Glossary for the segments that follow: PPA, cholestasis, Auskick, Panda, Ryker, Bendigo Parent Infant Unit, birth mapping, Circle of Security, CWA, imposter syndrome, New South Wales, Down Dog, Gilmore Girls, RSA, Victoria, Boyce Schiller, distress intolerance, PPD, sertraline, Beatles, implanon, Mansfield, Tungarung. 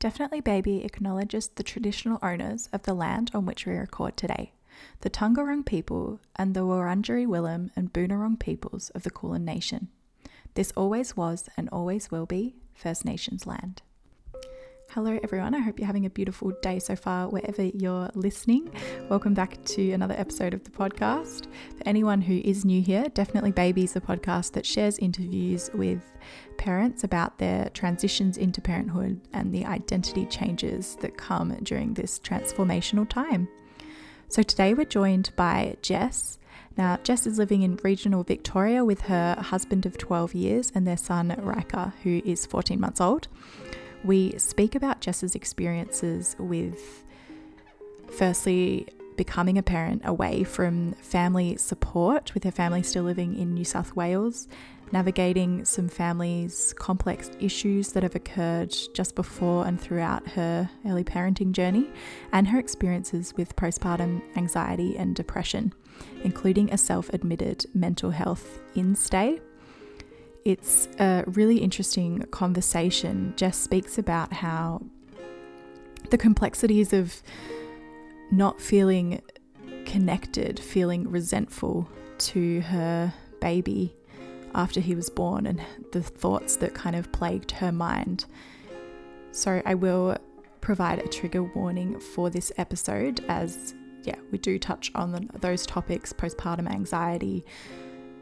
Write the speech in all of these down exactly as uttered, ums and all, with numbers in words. Definitely Baby acknowledges the traditional owners of the land on which we record today, the Tungarung people and the Wurundjeri Willam and Boon Wurrung peoples of the Kulin Nation. This always was and always will be First Nations land. Hello everyone, I hope you're having a beautiful day so far wherever you're listening. Welcome back to another episode of the podcast. For anyone who is new here, Definitely Baby is the podcast that shares interviews with parents about their transitions into parenthood and the identity changes that come during this transformational time. So today we're joined by Jess. Now, Jess is living in regional Victoria with her husband of twelve years and their son Ryker, who is fourteen months old. We speak about Jess's experiences with, firstly, becoming a parent away from family support, with her family still living in New South Wales, navigating some family's complex issues that have occurred just before and throughout her early parenting journey, and her experiences with postpartum anxiety and depression, including a self-admitted mental health in-stay. It's a really interesting conversation. Jess speaks about how the complexities of not feeling connected, feeling resentful to her baby after he was born, and the thoughts that kind of plagued her mind. So I will provide a trigger warning for this episode as, yeah, we do touch on the, those topics, postpartum anxiety,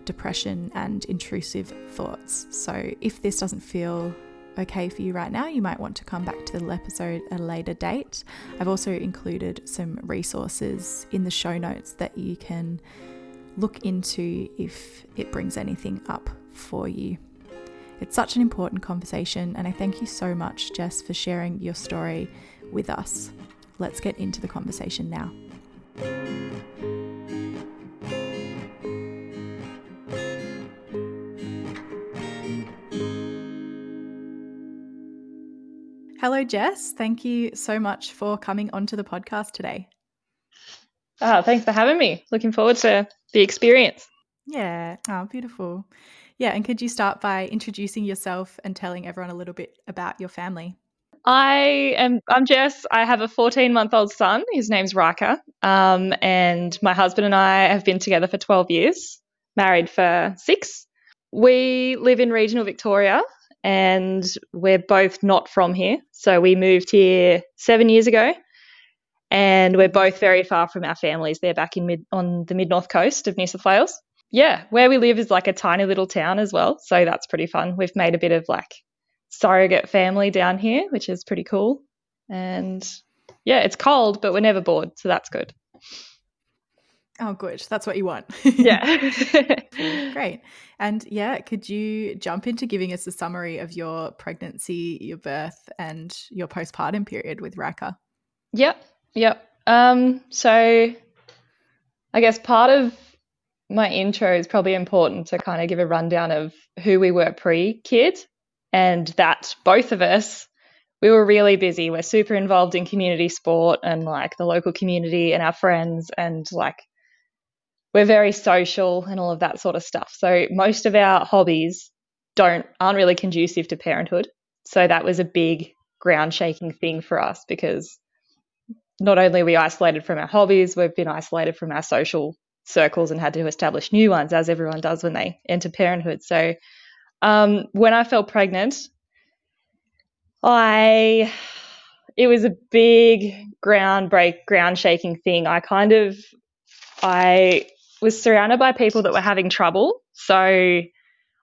depression and intrusive thoughts. So if this doesn't feel okay for you right now, you might want to come back to the episode at a later date. I've also included some resources in the show notes that you can look into if it brings anything up for you. It's such an important conversation, and I thank you so much, Jess, for sharing your story with us. Let's get into the conversation now. Hello, Jess. Thank you so much for coming onto the podcast today. Oh, thanks for having me. Looking forward to the experience. Yeah. Oh, beautiful. Yeah. And could you start by introducing yourself and telling everyone a little bit about your family? I am, I'm Jess. I have a fourteen-month-old son. His name's Ryker. Um, and my husband and I have been together for twelve years, married for six. We live in regional Victoria, and we're both not from here. So we moved here seven years ago, and we're both very far from our families. They're back in mid on the mid-north coast of New South Wales. Yeah, where we live is like a tiny little town as well, so that's pretty fun. We've made a bit of like surrogate family down here, which is pretty cool. And yeah, it's cold, but we're never bored, so that's good. Oh, good. That's what you want. Yeah. Great. And yeah, could you jump into giving us a summary of your pregnancy, your birth, and your postpartum period with Ryker? Yep. Yep. Um, so I guess part of my intro is probably important to kind of give a rundown of who we were pre-kid, and that both of us, we were really busy. We're super involved in community sport and like the local community and our friends, and like we're very social and all of that sort of stuff. So most of our hobbies don't aren't really conducive to parenthood. So that was a big ground-shaking thing for us, because not only are we isolated from our hobbies, we've been isolated from our social circles and had to establish new ones, as everyone does when they enter parenthood. So um, when I fell pregnant, I it was a big ground-break, ground-shaking thing. I kind of I was surrounded by people that were having trouble, so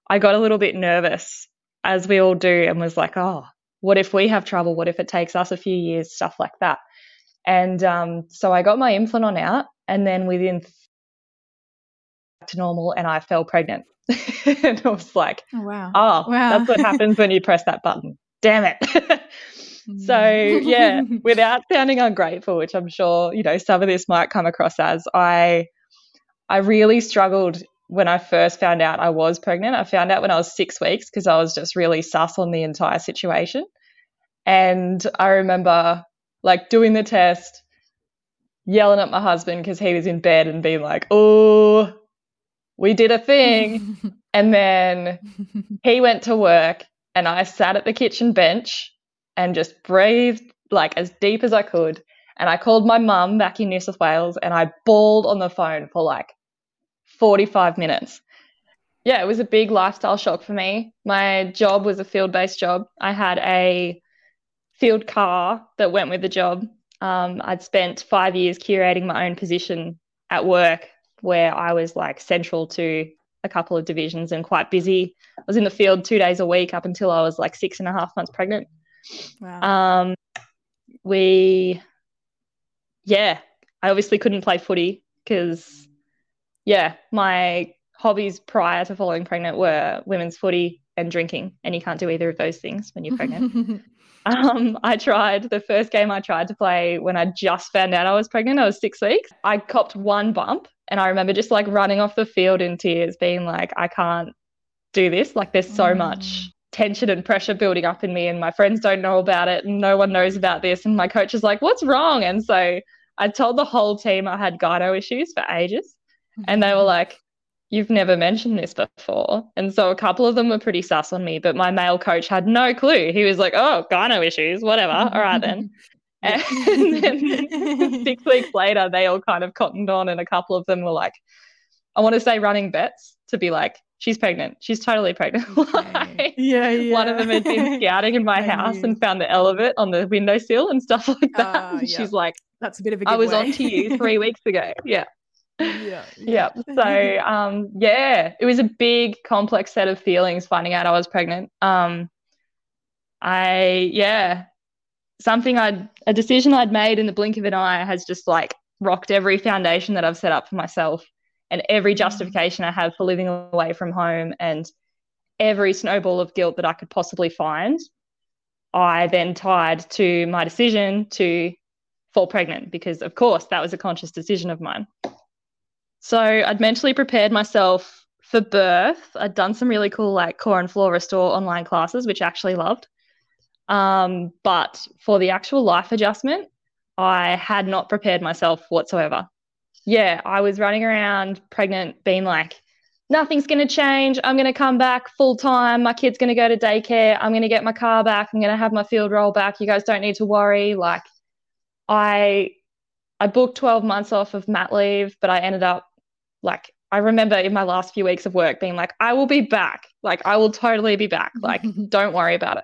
I got a little bit nervous, as we all do, and was like, oh, what if we have trouble? What if it takes us a few years, stuff like that. And um, so I got my implanon out, and then within th- back to normal, and I fell pregnant. And I was like, oh, wow. oh wow. That's what happens when you press that button. Damn it. So, yeah, without sounding ungrateful, which I'm sure, you know, some of this might come across as, I I really struggled when I first found out I was pregnant. I found out when I was six weeks because I was just really sus on the entire situation. And I remember, like, doing the test, yelling at my husband because he was in bed and being like, oh, we did a thing. And then he went to work and I sat at the kitchen bench and just breathed like as deep as I could. And I called my mum back in New South Wales and I bawled on the phone for like forty-five minutes. Yeah, it was a big lifestyle shock for me. My job was a field-based job. I had a field car that went with the job. Um, I'd spent five years curating my own position at work where I was like central to a couple of divisions and quite busy. I was in the field two days a week up until I was like six and a half months pregnant. Wow. Um, we... Yeah, I obviously couldn't play footy because, yeah, my hobbies prior to falling pregnant were women's footy and drinking, and you can't do either of those things when you're pregnant. um, I tried, the first game I tried to play when I just found out I was pregnant, I was six weeks. I copped one bump and I remember just like running off the field in tears being like, I can't do this. Like there's so mm. much tension and pressure building up in me and my friends don't know about it and no one knows about this. And my coach is like, what's wrong? And so I told the whole team I had gyno issues for ages and they were like, you've never mentioned this before. And so a couple of them were pretty sus on me, but my male coach had no clue. He was like, oh, gyno issues, whatever. All right then. And then six weeks later, they all kind of cottoned on and a couple of them were like, I want to say running bets to be like, she's pregnant. She's totally pregnant. like, yeah, yeah. One of them had been scouting in my house and found the Elevate on the windowsill and stuff like that. Uh, and yeah. She's like, that's a bit of a. I was way. on to you three weeks ago. Yeah. Yeah. Yeah. So, um, yeah, it was a big, complex set of feelings finding out I was pregnant. Um, I, yeah, something I'd, a decision I'd made in the blink of an eye has just like rocked every foundation that I've set up for myself. And every justification I have for living away from home and every snowball of guilt that I could possibly find, I then tied to my decision to fall pregnant because, of course, that was a conscious decision of mine. So I'd mentally prepared myself for birth. I'd done some really cool like core and floor restore online classes, which I actually loved. Um, but for the actual life adjustment, I had not prepared myself whatsoever. Yeah, I was running around pregnant being like, nothing's going to change. I'm going to come back full time. My kid's going to go to daycare. I'm going to get my car back. I'm going to have my field roll back. You guys don't need to worry. Like I I booked twelve months off of mat leave, but I ended up like I remember in my last few weeks of work being like, I will be back. Like I will totally be back. Like don't worry about it.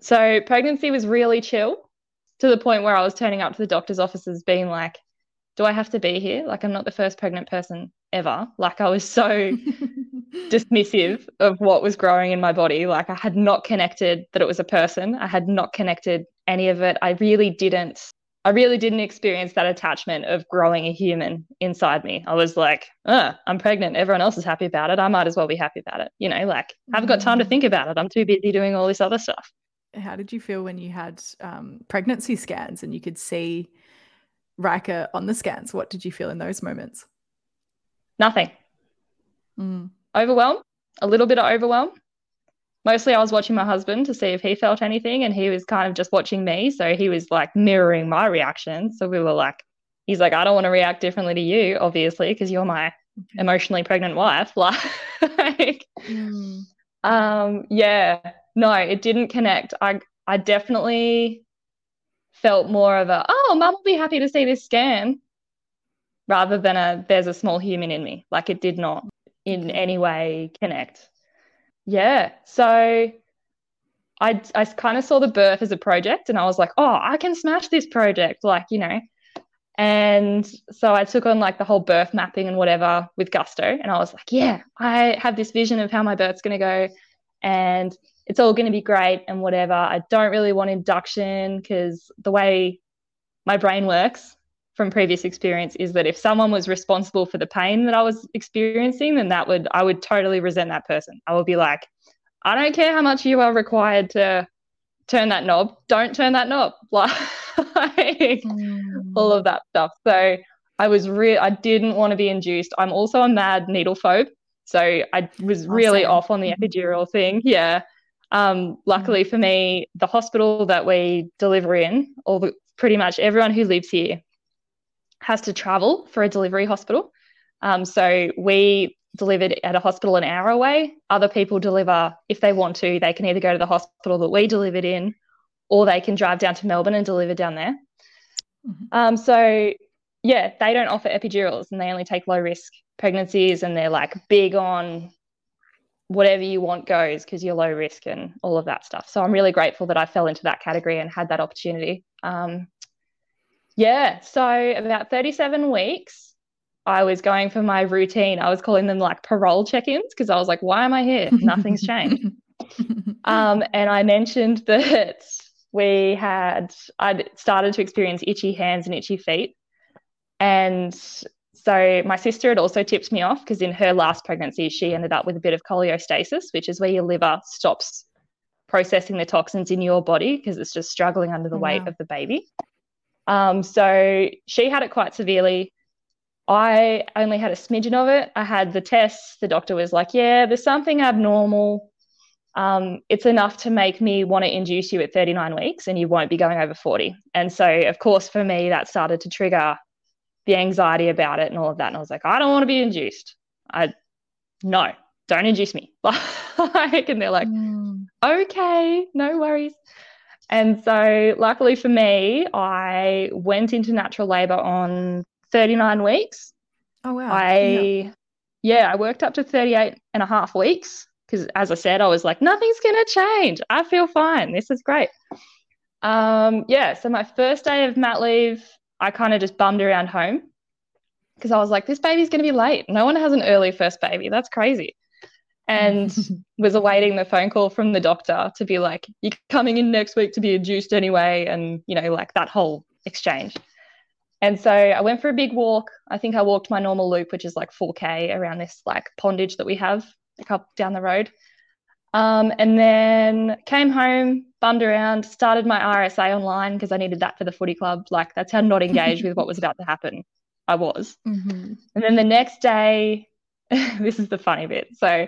So pregnancy was really chill to the point where I was turning up to the doctor's offices being like, do I have to be here? Like I'm not the first pregnant person ever. Like I was so dismissive of what was growing in my body. Like I had not connected that it was a person. I had not connected any of it. I really didn't, I really didn't experience that attachment of growing a human inside me. I was like, oh, I'm pregnant. Everyone else is happy about it. I might as well be happy about it. You know, like I haven't got time to think about it. I'm too busy doing all this other stuff. How did you feel when you had um, pregnancy scans and you could see Ryker on the scans? What did you feel in those moments? Nothing. Mm. Overwhelm, a little bit of overwhelm. Mostly I was watching my husband to see if he felt anything and he was kind of just watching me. So he was like mirroring my reaction. So we were like, he's like, I don't want to react differently to you, obviously, because you're my emotionally pregnant wife. Like, mm. um, yeah, no, it didn't connect. I, I definitely felt more of a, oh, mum will be happy to see this scan rather than a there's a small human in me. Like it did not in any way connect. Yeah. So I, I kind of saw the birth as a project and I was like, oh, I can smash this project, like, you know. And so I took on like the whole birth mapping and whatever with gusto and I was like, yeah, I have this vision of how my birth's going to go and it's all going to be great and whatever. I don't really want induction because the way my brain works from previous experience is that if someone was responsible for the pain that I was experiencing, then that would, I would totally resent that person. I would be like, I don't care how much you are required to turn that knob. Don't turn that knob. Like mm. all of that stuff. So I was real, I didn't want to be induced. I'm also a mad needle phobe. So I was really awesome. off on the epidural thing. Yeah. Um, luckily for me, the hospital that we deliver in, all the, pretty much everyone who lives here has to travel for a delivery hospital. Um, so we delivered at a hospital an hour away. Other people deliver if they want to. They can either go to the hospital that we delivered in or they can drive down to Melbourne and deliver down there. Mm-hmm. Um, so, yeah, they don't offer epidurals and they only take low-risk pregnancies, and they're, like, big on whatever you want goes because you're low risk and all of that stuff. So I'm really grateful that I fell into that category and had that opportunity. Um, yeah, so about thirty-seven weeks, I was going for my routine. I was calling them, like, parole check-ins because I was like, why am I here? Nothing's changed. Um, and I mentioned that we had, I'd started to experience itchy hands and itchy feet. And so my sister had also tipped me off because in her last pregnancy, she ended up with a bit of cholestasis, which is where your liver stops processing the toxins in your body because it's just struggling under the oh, weight wow. of the baby. Um, so she had it quite severely. I only had a smidgen of it. I had the tests. The doctor was like, yeah, there's something abnormal. Um, it's enough to make me want to induce you at thirty-nine weeks and you won't be going over forty. And so, of course, for me, that started to trigger the anxiety about it and all of that. And I was like, I don't want to be induced. I, no, don't induce me. Like, and they're like, mm. okay, no worries. And so luckily for me, I went into natural labour on thirty-nine weeks. Oh, wow. I, yeah, yeah I worked up to thirty-eight and a half weeks because, as I said, I was like, nothing's going to change. I feel fine. This is great. Um, yeah, so my first day of mat leave, I kind of just bummed around home because I was like, this baby's going to be late. No one has an early first baby. That's crazy. And was awaiting the phone call from the doctor to be like, you're coming in next week to be induced anyway, and, you know, like that whole exchange. And so I went for a big walk. I think I walked my normal loop, which is like four K around this like pondage that we have a couple down the road. Um, and then came home, bummed around, started my R S A online because I needed that for the footy club. Like, that's how not engaged with what was about to happen I was. Mm-hmm. And then the next day, this is the funny bit. So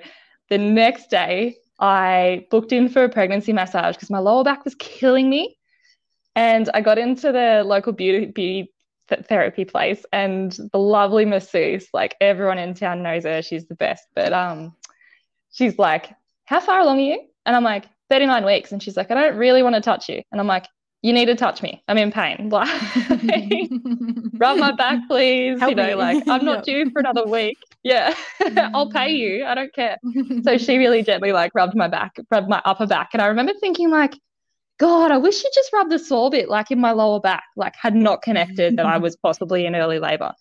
the next day I booked in for a pregnancy massage because my lower back was killing me. And I got into the local beauty, beauty th- therapy place, and the lovely masseuse, like everyone in town knows her, she's the best. But um, she's like, how far along are you? And I'm like, thirty-nine weeks. And she's like, I don't really want to touch you. And I'm like, you need to touch me. I'm in pain. Like, rub my back, please. Help you know, me. Like, I'm not due for another week. Yeah, I'll pay you. I don't care. So she really gently, like, rubbed my back, rubbed my upper back. And I remember thinking, like, God, I wish she just rubbed the sore bit, like, in my lower back, like, had not connected that I was possibly in early labour.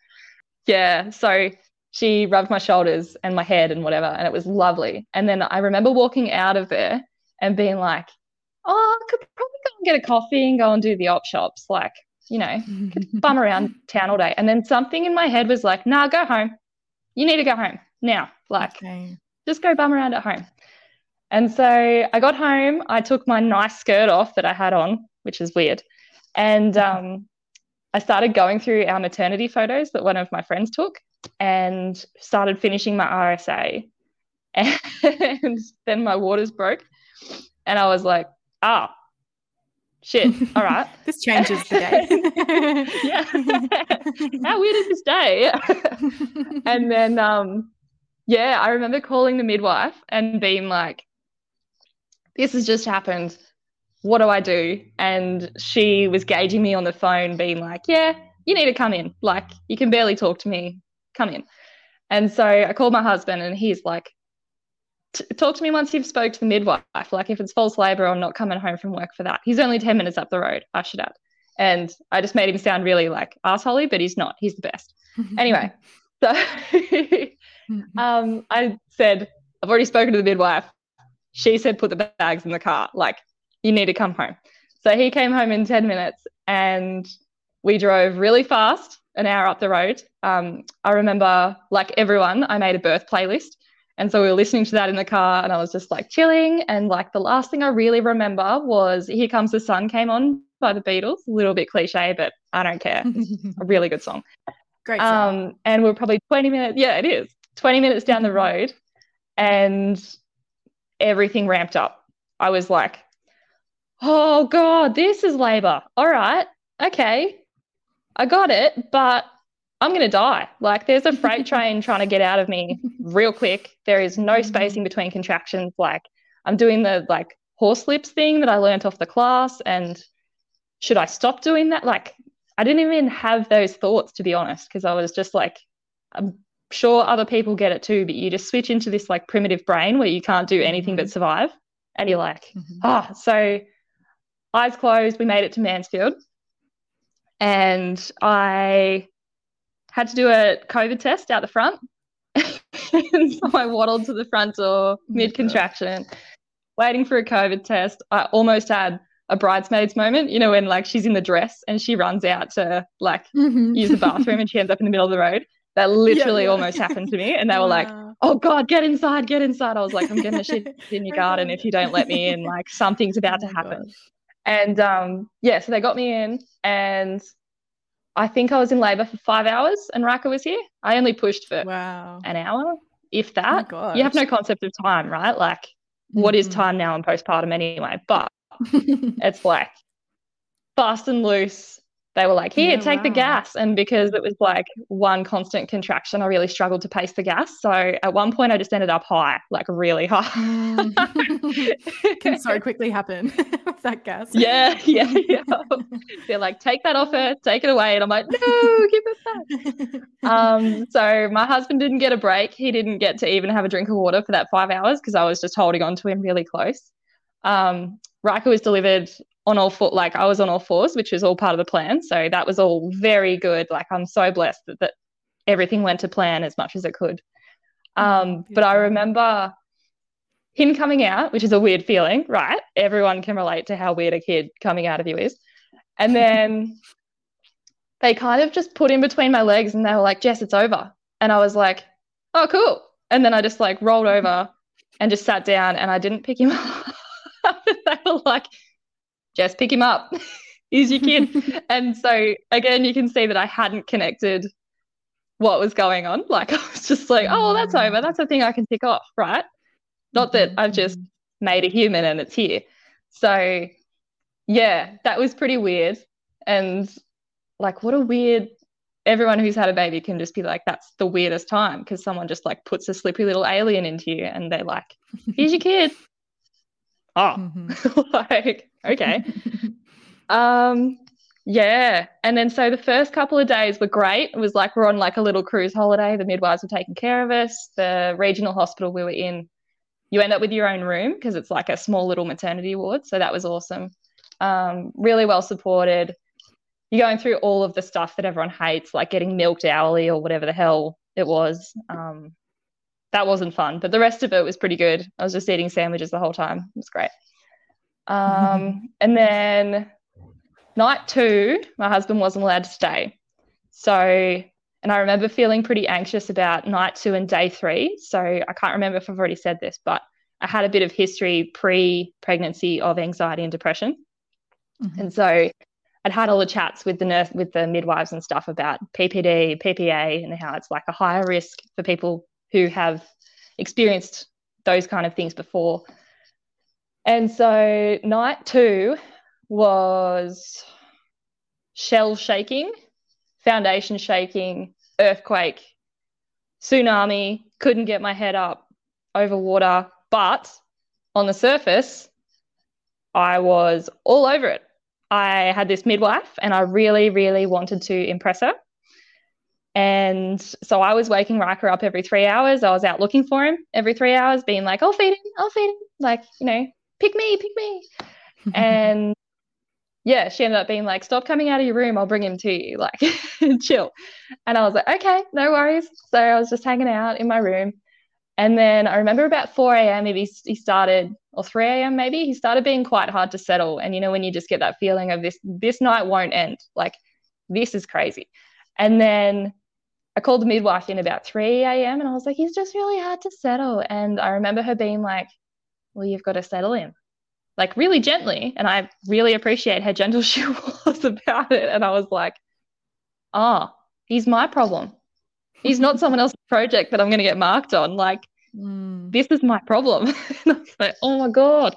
Yeah, so she rubbed my shoulders and my head and whatever, and it was lovely. And then I remember walking out of there and being like, oh, I could probably go and get a coffee and go and do the op shops, like, you know, could bum around town all day. And then something in my head was like, nah, go home. You need to go home now. Like, okay. Just go bum around at home. And so I got home. I took my nice skirt off that I had on, which is weird, and um, I started going through our maternity photos that one of my friends took, and started finishing my R S A, and then my waters broke, and I was like, oh, shit, all right. This changes the day. Yeah. How weird is this day? And then, um, yeah, I remember calling the midwife and being like, this has just happened. What do I do? And she was gauging me on the phone being like, yeah, you need to come in. Like, you can barely talk to me. Come in. And so I called my husband, and he's like, talk to me once you've spoke to the midwife. Like, if it's false labour, I'm not coming home from work for that. He's only ten minutes up the road, I should add. And I just made him sound really like assholey, but he's not. He's the best. Anyway, so um, I said, I've already spoken to the midwife. She said, put the bags in the car. Like, you need to come home. So he came home in ten minutes, and we drove really fast, an hour up the road. Um, I remember, like everyone, I made a birth playlist. And so we were listening to that in the car, and I was just like chilling. And like the last thing I really remember was Here Comes the Sun came on by the Beatles. A little bit cliche, but I don't care. It's a really good song. Great song. Um, and we we're probably twenty minutes. Yeah, it is. twenty minutes down the road, and everything ramped up. I was like, oh, God, this is labour. All right. Okay. I got it, but I'm going to die. Like, there's a freight train trying to get out of me real quick. There is no spacing between contractions. Like, I'm doing the, like, horse lips thing that I learnt off the class, and should I stop doing that? Like, I didn't even have those thoughts, to be honest, because I was just like, I'm sure other people get it too, but you just switch into this like primitive brain where you can't do anything but survive, and you're like, ah. Mm-hmm. Oh. So eyes closed, we made it to Mansfield, and I had to do a COVID test out the front. And so I waddled to the front door mid-contraction, waiting for a COVID test. I almost had a bridesmaid's moment, you know, when like she's in the dress and she runs out to like mm-hmm. use the bathroom and she ends up in the middle of the road. That literally yeah. almost happened to me. And they were like, oh God, get inside, get inside. I was like, I'm going to shit in your garden if you don't let me in. Like, something's about to happen. Gosh. And um, yeah, so they got me in, and I think I was in labour for five hours and Ryker was here. I only pushed for wow. an hour, if that. Oh, you have no concept of time, right? Like, mm-hmm. what is time now in postpartum anyway? But it's like fast and loose. They were like, here, yeah, take wow. the gas. And because it was like one constant contraction, I really struggled to pace the gas. So at one point I just ended up high, like really high. It can so quickly happen with that gas. Yeah, yeah, yeah. They're like, take that off her, take it away. And I'm like, no, give it back. Um, so my husband didn't get a break. He didn't get to even have a drink of water for that five hours because I was just holding on to him really close. Um, Ryker was delivered on all four, like I was on all fours, which was all part of the plan. So that was all very good. Like, I'm so blessed that, that everything went to plan as much as it could. Um, but I remember him coming out, which is a weird feeling, right? Everyone can relate to how weird a kid coming out of you is. And then they kind of just put in between my legs and they were like, Jess, it's over. And I was like, oh, cool. And then I just like rolled over and just sat down, and I didn't pick him up. They were like, Jess, pick him up. He's your kid. And so, again, you can see that I hadn't connected what was going on. Like, I was just like, oh, that's over. That's a thing I can tick off, right? Not that I've just made a human and it's here. So, yeah, that was pretty weird. And, like, what a weird – everyone who's had a baby can just be like, that's the weirdest time, because someone just, like, puts a slippery little alien into you and they're like, here's your kid. Oh, mm-hmm. like, okay. um, yeah. And then so the first couple of days were great. It was like we're on like a little cruise holiday. The midwives were taking care of us. The regional hospital we were in, you end up with your own room because it's like a small little maternity ward. So that was awesome. Um, really well supported. You're going through all of the stuff that everyone hates, like getting milked hourly or whatever the hell it was. Um That wasn't fun, but the rest of it was pretty good. I was just eating sandwiches the whole time. It was great. Um, mm-hmm. And then night two, my husband wasn't allowed to stay. So, and I remember feeling pretty anxious about night two and day three. So I can't remember if I've already said this, but I had a bit of history pre-pregnancy of anxiety and depression. Mm-hmm. And so I'd had all the chats with the nurse, with the midwives and stuff about P P D, P P A, and how it's like a higher risk for people who have experienced those kind of things before. And so night two was shell shaking, foundation shaking, earthquake, tsunami, couldn't get my head up over water, but on the surface, I was all over it. I had this midwife and I really, really wanted to impress her. And so I was waking Ryker up every three hours. I was out looking for him every three hours, being like, I'll feed him, I'll feed him. Like, you know, pick me, pick me. And, yeah, she ended up being like, stop coming out of your room. I'll bring him to you. Like, chill. And I was like, okay, no worries. So I was just hanging out in my room. And then I remember about four a.m. maybe he started, or three a.m. maybe, he started being quite hard to settle. And, you know, when you just get that feeling of this, this night won't end. Like, this is crazy. And then I called the midwife in about three a.m. and I was like, he's just really hard to settle. And I remember her being like, well, you've got to settle him, like really gently. And I really appreciate how gentle she was about it. And I was like, oh, he's my problem. He's not someone else's project that I'm going to get marked on. Like, mm. this is my problem. And I was like, oh, my God.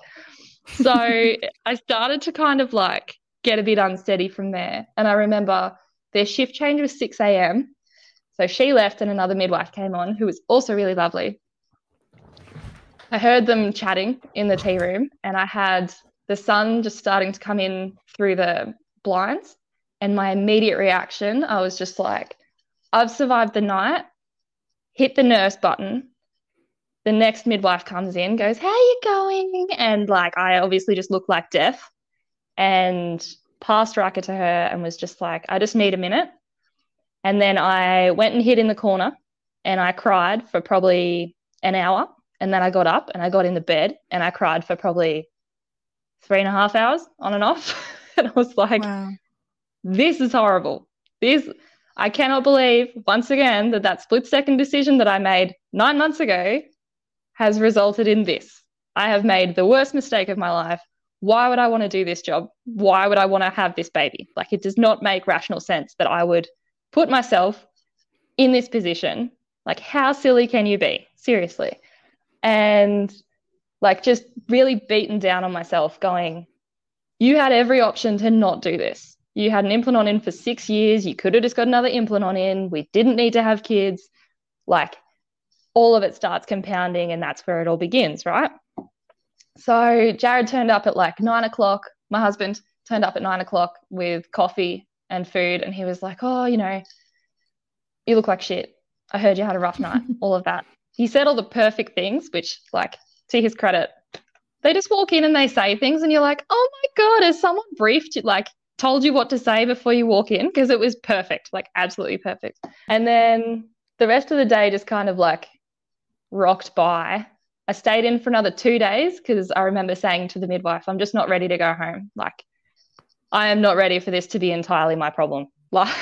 So I started to kind of like get a bit unsteady from there. And I remember their shift change was six a.m. So she left and another midwife came on who was also really lovely. I heard them chatting in the tea room, and I had the sun just starting to come in through the blinds. And my immediate reaction, I was just like, I've survived the night, hit the nurse button. The next midwife comes in, goes, how are you going? And, like, I obviously just looked like death and passed Ryker to her and was just like, I just need a minute. And then I went and hid in the corner and I cried for probably an hour. And then I got up and I got in the bed and I cried for probably three and a half hours on and off. And I was like, wow. This is horrible. This, I cannot believe, once again, that that split-second decision that I made nine months ago has resulted in this. I have made the worst mistake of my life. Why would I want to do this job? Why would I want to have this baby? Like, it does not make rational sense that I would put myself in this position. Like, how silly can you be? Seriously. And, like, just really beaten down on myself going, you had every option to not do this. You had an implanon in for six years. You could have just got another implanon in. We didn't need to have kids. Like, all of it starts compounding, and that's where it all begins, right? So Jared turned up at like nine o'clock. My husband turned up at nine o'clock with coffee and food, and he was like, oh, you know, you look like shit. I heard you had a rough night, all of that. He said all the perfect things, which, like, to his credit, they just walk in and they say things and you're like, oh, my God, has someone briefed you, like, told you what to say before you walk in? Because it was perfect, like, absolutely perfect. And then the rest of the day just kind of, like, rocked by. I stayed in for another two days because I remember saying to the midwife, I'm just not ready to go home. Like, I am not ready for this to be entirely my problem. Like,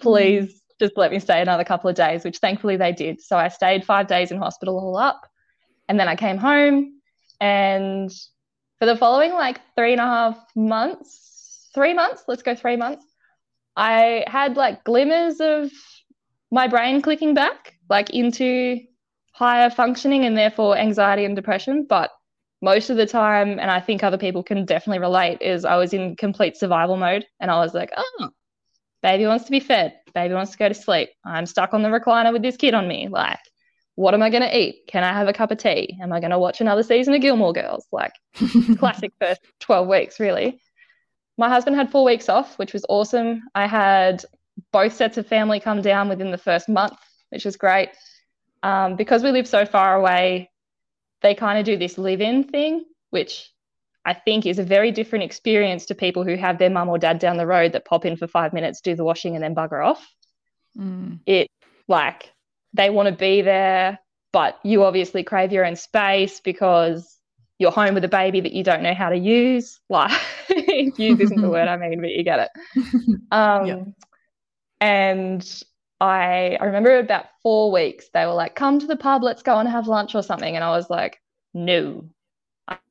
please just let me stay another couple of days, which thankfully they did. So I stayed five days in hospital all up, and then I came home. And for the following, like, three and a half months, three months, let's go three months, I had, like, glimmers of my brain clicking back, like, into higher functioning and therefore anxiety and depression. But most of the time, and I think other people can definitely relate, is I was in complete survival mode, and I was like, oh, baby wants to be fed. Baby wants to go to sleep. I'm stuck on the recliner with this kid on me. Like, what am I going to eat? Can I have a cup of tea? Am I going to watch another season of Gilmore Girls? Like, classic first twelve weeks, really. My husband had four weeks off, which was awesome. I had both sets of family come down within the first month, which was great. Um, because we live so far away, they kind of do this live-in thing, which I think is a very different experience to people who have their mum or dad down the road that pop in for five minutes, do the washing, and then bugger off. Mm. It, like... they want to be there, but you obviously crave your own space because you're home with a baby that you don't know how to use. Like, use isn't the word I mean, but you get it. Um, yeah. And I, I remember about four weeks, they were like, come to the pub, let's go and have lunch or something. And I was like, no,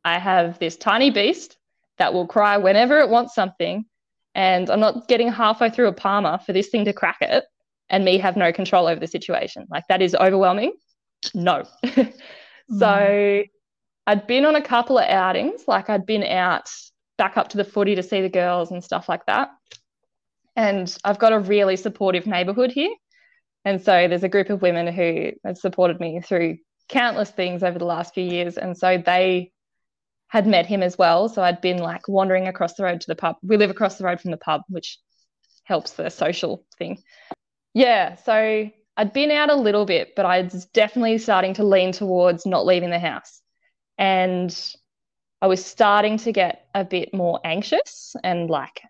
I have this tiny beast that will cry whenever it wants something, and I'm not getting halfway through a Palmer for this thing to crack it and me have no control over the situation. Like, that is overwhelming. No. So mm. I'd been on a couple of outings. Like, I'd been out back up to the footy to see the girls and stuff like that. And I've got a really supportive neighbourhood here. And so there's a group of women who have supported me through countless things over the last few years. And so they had met him as well. So I'd been, like, wandering across the road to the pub. We live across the road from the pub, which helps the social thing. Yeah, so I'd been out a little bit, but I was definitely starting to lean towards not leaving the house. And I was starting to get a bit more anxious. And, like,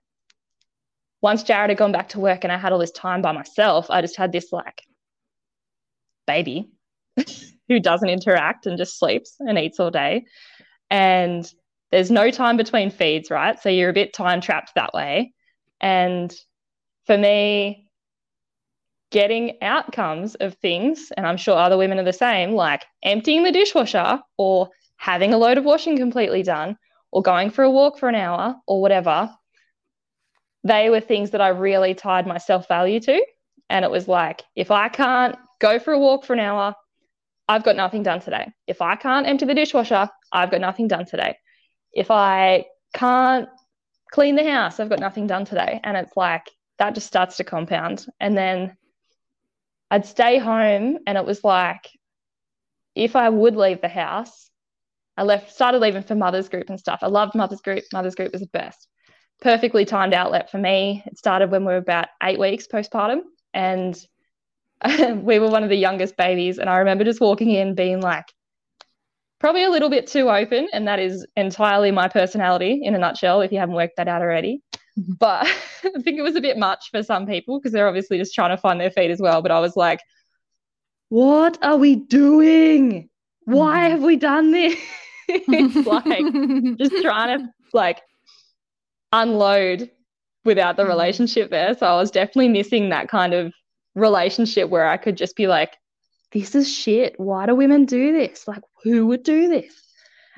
once Jared had gone back to work and I had all this time by myself, I just had this, like, baby who doesn't interact and just sleeps and eats all day. And there's no time between feeds, right? So you're a bit time-trapped that way. And for me... getting outcomes of things, and I'm sure other women are the same, like emptying the dishwasher or having a load of washing completely done or going for a walk for an hour or whatever, they were things that I really tied my self-value to. And it was like, if I can't go for a walk for an hour, I've got nothing done today. If I can't empty the dishwasher, I've got nothing done today. If I can't clean the house, I've got nothing done today. And it's like that just starts to compound. And then I'd stay home and it was like if I would leave the house, I left, started leaving for mother's group and stuff. I loved mother's group. Mother's group was the best. Perfectly timed outlet for me. It started when we were about eight weeks postpartum, and we were one of the youngest babies. And I remember just walking in being like, probably a little bit too open, and that is entirely my personality in a nutshell, if you haven't worked that out already. But I think it was a bit much for some people because they're obviously just trying to find their feet as well. But I was like, what are we doing? Why have we done this? It's like just trying to like unload without the relationship there. So I was definitely missing that kind of relationship where I could just be like, this is shit. Why do women do this? Like, who would do this?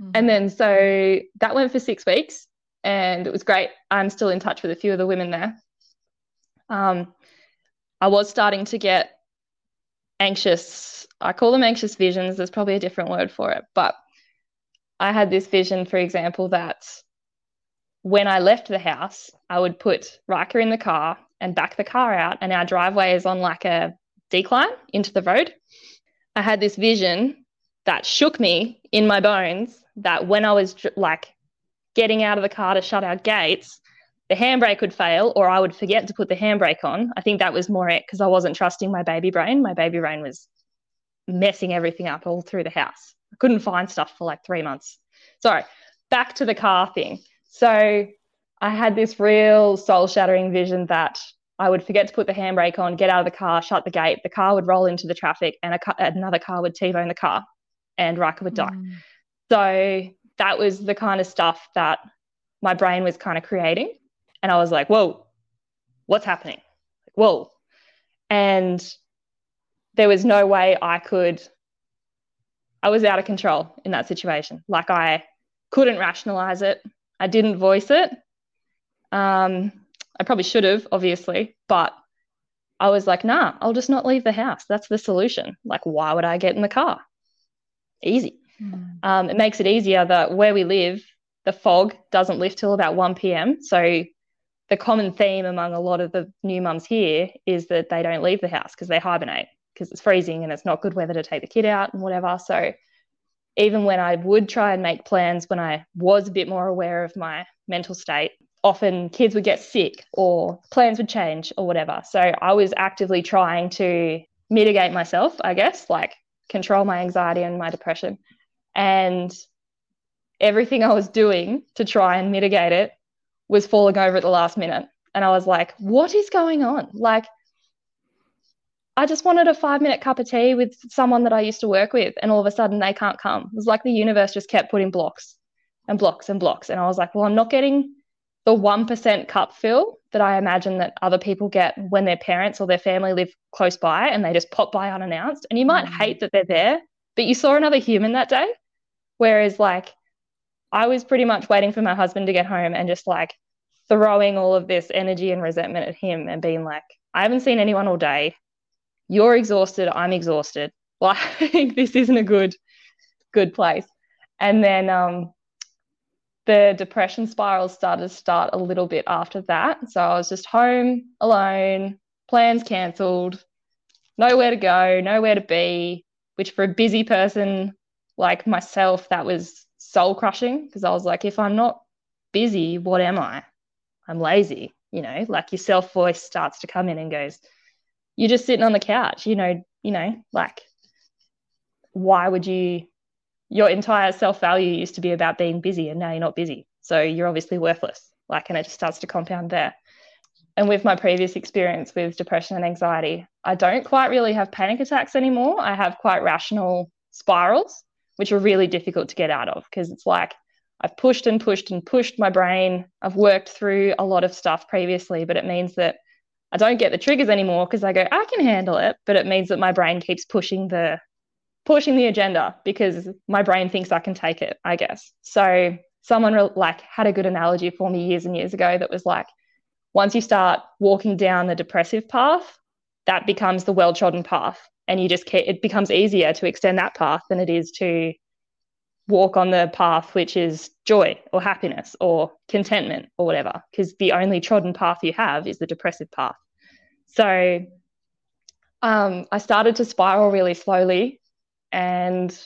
Mm-hmm. And then so that went for six weeks and it was great. I'm still in touch with a few of the women there. Um, I was starting to get anxious. I call them anxious visions. There's probably a different word for it. But I had this vision, for example, that when I left the house, I would put Ryker in the car and back the car out, and our driveway is on like a decline into the road. I had this vision that shook me in my bones that when I was like getting out of the car to shut our gates, the handbrake would fail or I would forget to put the handbrake on. I think that was more it because I wasn't trusting my baby brain. My baby brain was messing everything up all through the house. I couldn't find stuff for like three months. Sorry, back to the car thing. So I had this real soul-shattering vision that I would forget to put the handbrake on, get out of the car, shut the gate. The car would roll into the traffic and a car, another car would T-bone the car and Ryker would die. Mm. So that was the kind of stuff that my brain was kind of creating. And I was like, whoa, what's happening? Whoa. And there was no way I could, I was out of control in that situation. Like I couldn't rationalize it. I didn't voice it. Um, I probably should have, obviously, but I was like, nah, I'll just not leave the house. That's the solution. Like, why would I get in the car? Easy. Mm. Um, it makes it easier that where we live, the fog doesn't lift till about one p.m. So the common theme among a lot of the new mums here is that they don't leave the house because they hibernate because it's freezing and it's not good weather to take the kid out and whatever. So even when I would try and make plans, when I was a bit more aware of my mental state, often kids would get sick or plans would change or whatever. So I was actively trying to mitigate myself, I guess, like control my anxiety and my depression. And everything I was doing to try and mitigate it was falling over at the last minute. And I was like, what is going on? Like, I just wanted a five-minute cup of tea with someone that I used to work with, and all of a sudden they can't come. It was like the universe just kept putting blocks and blocks and blocks. And I was like, well, I'm not getting the one percent cup fill that I imagine that other people get when their parents or their family live close by and they just pop by unannounced. And you might hate that they're there, but you saw another human that day. Whereas like I was pretty much waiting for my husband to get home and just like throwing all of this energy and resentment at him and being like, I haven't seen anyone all day. You're exhausted. I'm exhausted. Like this isn't a good, good place. And then, um, the depression spiral started to start a little bit after that. So I was just home alone, plans cancelled, nowhere to go, nowhere to be, which for a busy person like myself, that was soul crushing because I was like, if I'm not busy, what am I? I'm lazy, you know, like your self voice starts to come in and goes, you're just sitting on the couch, you know, you know, like why would you? Your entire self-value used to be about being busy and now you're not busy. So you're obviously worthless. Like, and it just starts to compound there. And with my previous experience with depression and anxiety, I don't quite really have panic attacks anymore. I have quite rational spirals, which are really difficult to get out of because it's like I've pushed and pushed and pushed my brain. I've worked through a lot of stuff previously, but it means that I don't get the triggers anymore because I go, I can handle it. But it means that my brain keeps pushing the pushing the agenda because my brain thinks I can take it, I guess. So someone re- like had a good analogy for me years and years ago that was like, once you start walking down the depressive path, that becomes the well-trodden path. And you just ca- it becomes easier to extend that path than it is to walk on the path, which is joy or happiness or contentment or whatever, because the only trodden path you have is the depressive path. So um, I started to spiral really slowly And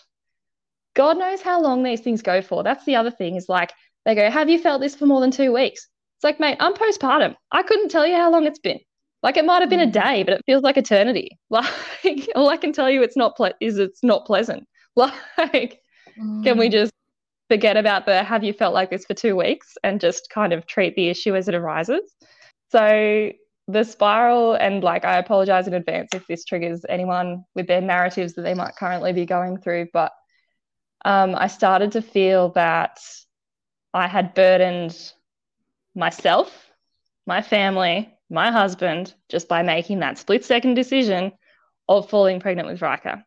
God knows how long these things go for. That's the other thing, is like, they go, have you felt this for more than two weeks? It's like, mate, I'm postpartum. I couldn't tell you how long it's been. Like, it might have been a day, but it feels like eternity. Like, all I can tell you it's not ple- is it's not pleasant. Like, mm. can we just forget about the have you felt like this for two weeks and just kind of treat the issue as it arises? So the spiral, and like, I apologize in advance if this triggers anyone with their narratives that they might currently be going through, but um, I started to feel that I had burdened myself, my family, my husband, just by making that split-second decision of falling pregnant with Ryker.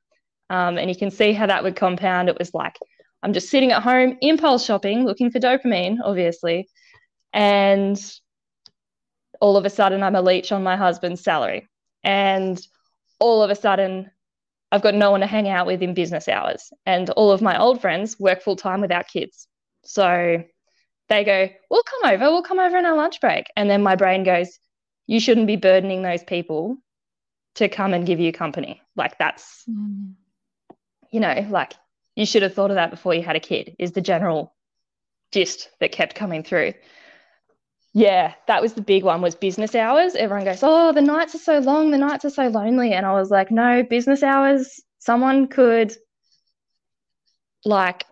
Um, and you can see how that would compound. It was like, I'm just sitting at home, impulse shopping, looking for dopamine, obviously, and all of a sudden I'm a leech on my husband's salary. And all of a sudden I've got no one to hang out with in business hours. And all of my old friends work full-time without kids. So they go, we'll come over, we'll come over in our lunch break. And then my brain goes, you shouldn't be burdening those people to come and give you company. Like, that's, mm. you know, like, you should have thought of that before you had a kid, is the general gist that kept coming through. Yeah, that was the big one, was business hours. Everyone goes, oh, the nights are so long, the nights are so lonely. And I was like, no, business hours, someone could, like,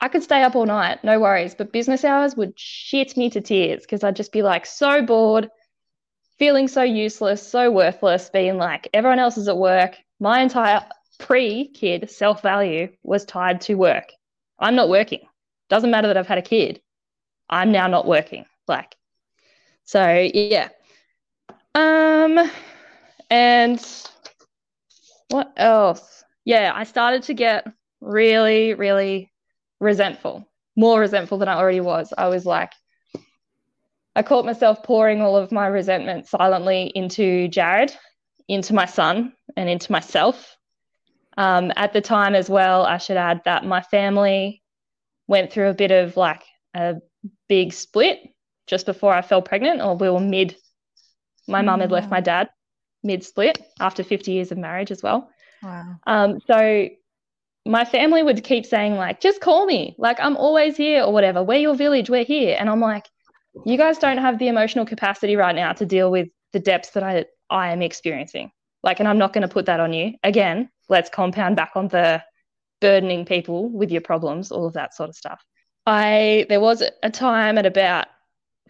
I could stay up all night, no worries, but business hours would shit me to tears, because I'd just be like so bored, feeling so useless, so worthless, being like, everyone else is at work. My entire pre-kid self-value was tied to work. I'm not working. Doesn't matter that I've had a kid. I'm now not working. Like, so yeah. Um, and what else? Yeah, I started to get really, really resentful, more resentful than I already was. I was like, I caught myself pouring all of my resentment silently into Jared, into my son, and into myself. Um, at the time as well, I should add that my family went through a bit of like a big split just before I fell pregnant, or we were mid, my mum had left my dad mid-split after fifty years of marriage as well. Wow. Um, so my family would keep saying, like, just call me, like, I'm always here or whatever. We're your village, we're here. And I'm like, you guys don't have the emotional capacity right now to deal with the depths that I I am experiencing. Like, and I'm not going to put that on you. Again, let's compound back on the burdening people with your problems, all of that sort of stuff. I there was a time at about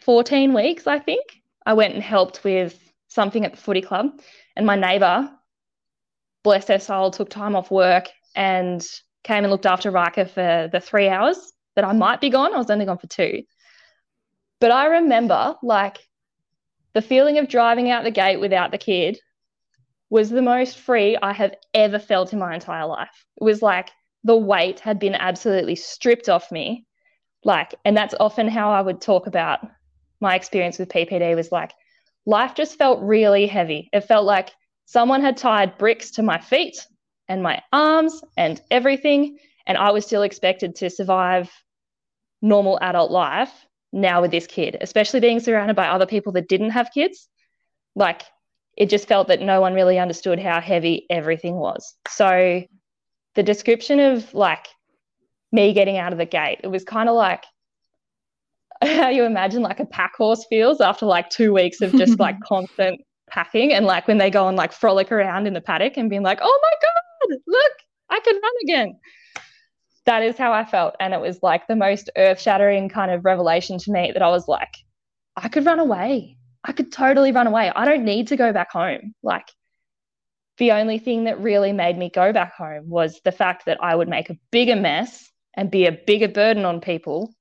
fourteen weeks, I think, I went and helped with something at the footy club, and my neighbour, bless her soul, took time off work and came and looked after Ryker for the three hours that I might be gone. I was only gone for two. But I remember, like, the feeling of driving out the gate without the kid was the most free I have ever felt in my entire life. It was like the weight had been absolutely stripped off me. Like, and that's often how I would talk about my experience with P P D, was like, life just felt really heavy. It felt like someone had tied bricks to my feet and my arms and everything, and I was still expected to survive normal adult life now with this kid, especially being surrounded by other people that didn't have kids. Like, it just felt that no one really understood how heavy everything was. So the description of, like, me getting out of the gate, it was kind of like how you imagine, like, a pack horse feels after, like, two weeks of just, like, constant packing, and, like, when they go and, like, frolic around in the paddock and being like, oh, my God, look, I can run again. That is how I felt. And it was like the most earth-shattering kind of revelation to me, that I was like, I could run away. I could totally run away. I don't need to go back home. Like, the only thing that really made me go back home was the fact that I would make a bigger mess and be a bigger burden on people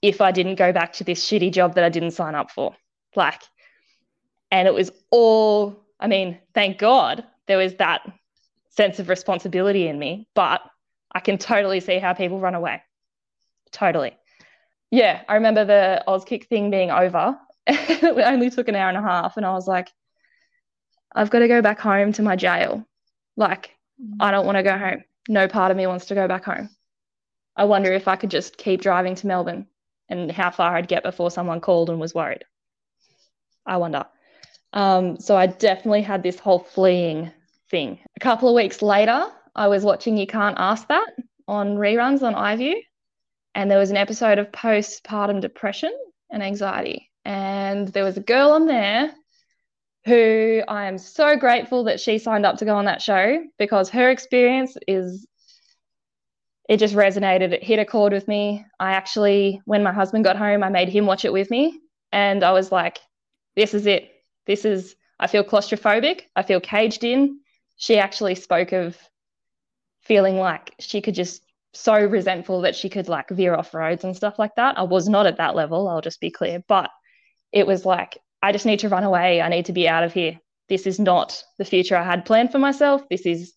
if I didn't go back to this shitty job that I didn't sign up for. Like, and it was all, I mean, thank God there was that sense of responsibility in me, but I can totally see how people run away. Totally. Yeah, I remember the Auskick thing being over. It only took an hour and a half, and I was like, I've got to go back home to my jail. Like, I don't want to go home. No part of me wants to go back home. I wonder if I could just keep driving to Melbourne and how far I'd get before someone called and was worried. I wonder. Um, so I definitely had this whole fleeing thing. A couple of weeks later, I was watching You Can't Ask That on reruns on iView, and there was an episode of postpartum depression and anxiety, and there was a girl on there who I am so grateful that she signed up to go on that show, because her experience is, it just resonated. It hit a chord with me. I actually, when my husband got home, I made him watch it with me, and I was like, this is it. This is, I feel claustrophobic. I feel caged in. She actually spoke of feeling like she could just, so resentful that she could like veer off roads and stuff like that. I was not at that level, I'll just be clear, but it was like, I just need to run away. I need to be out of here. This is not the future I had planned for myself. This is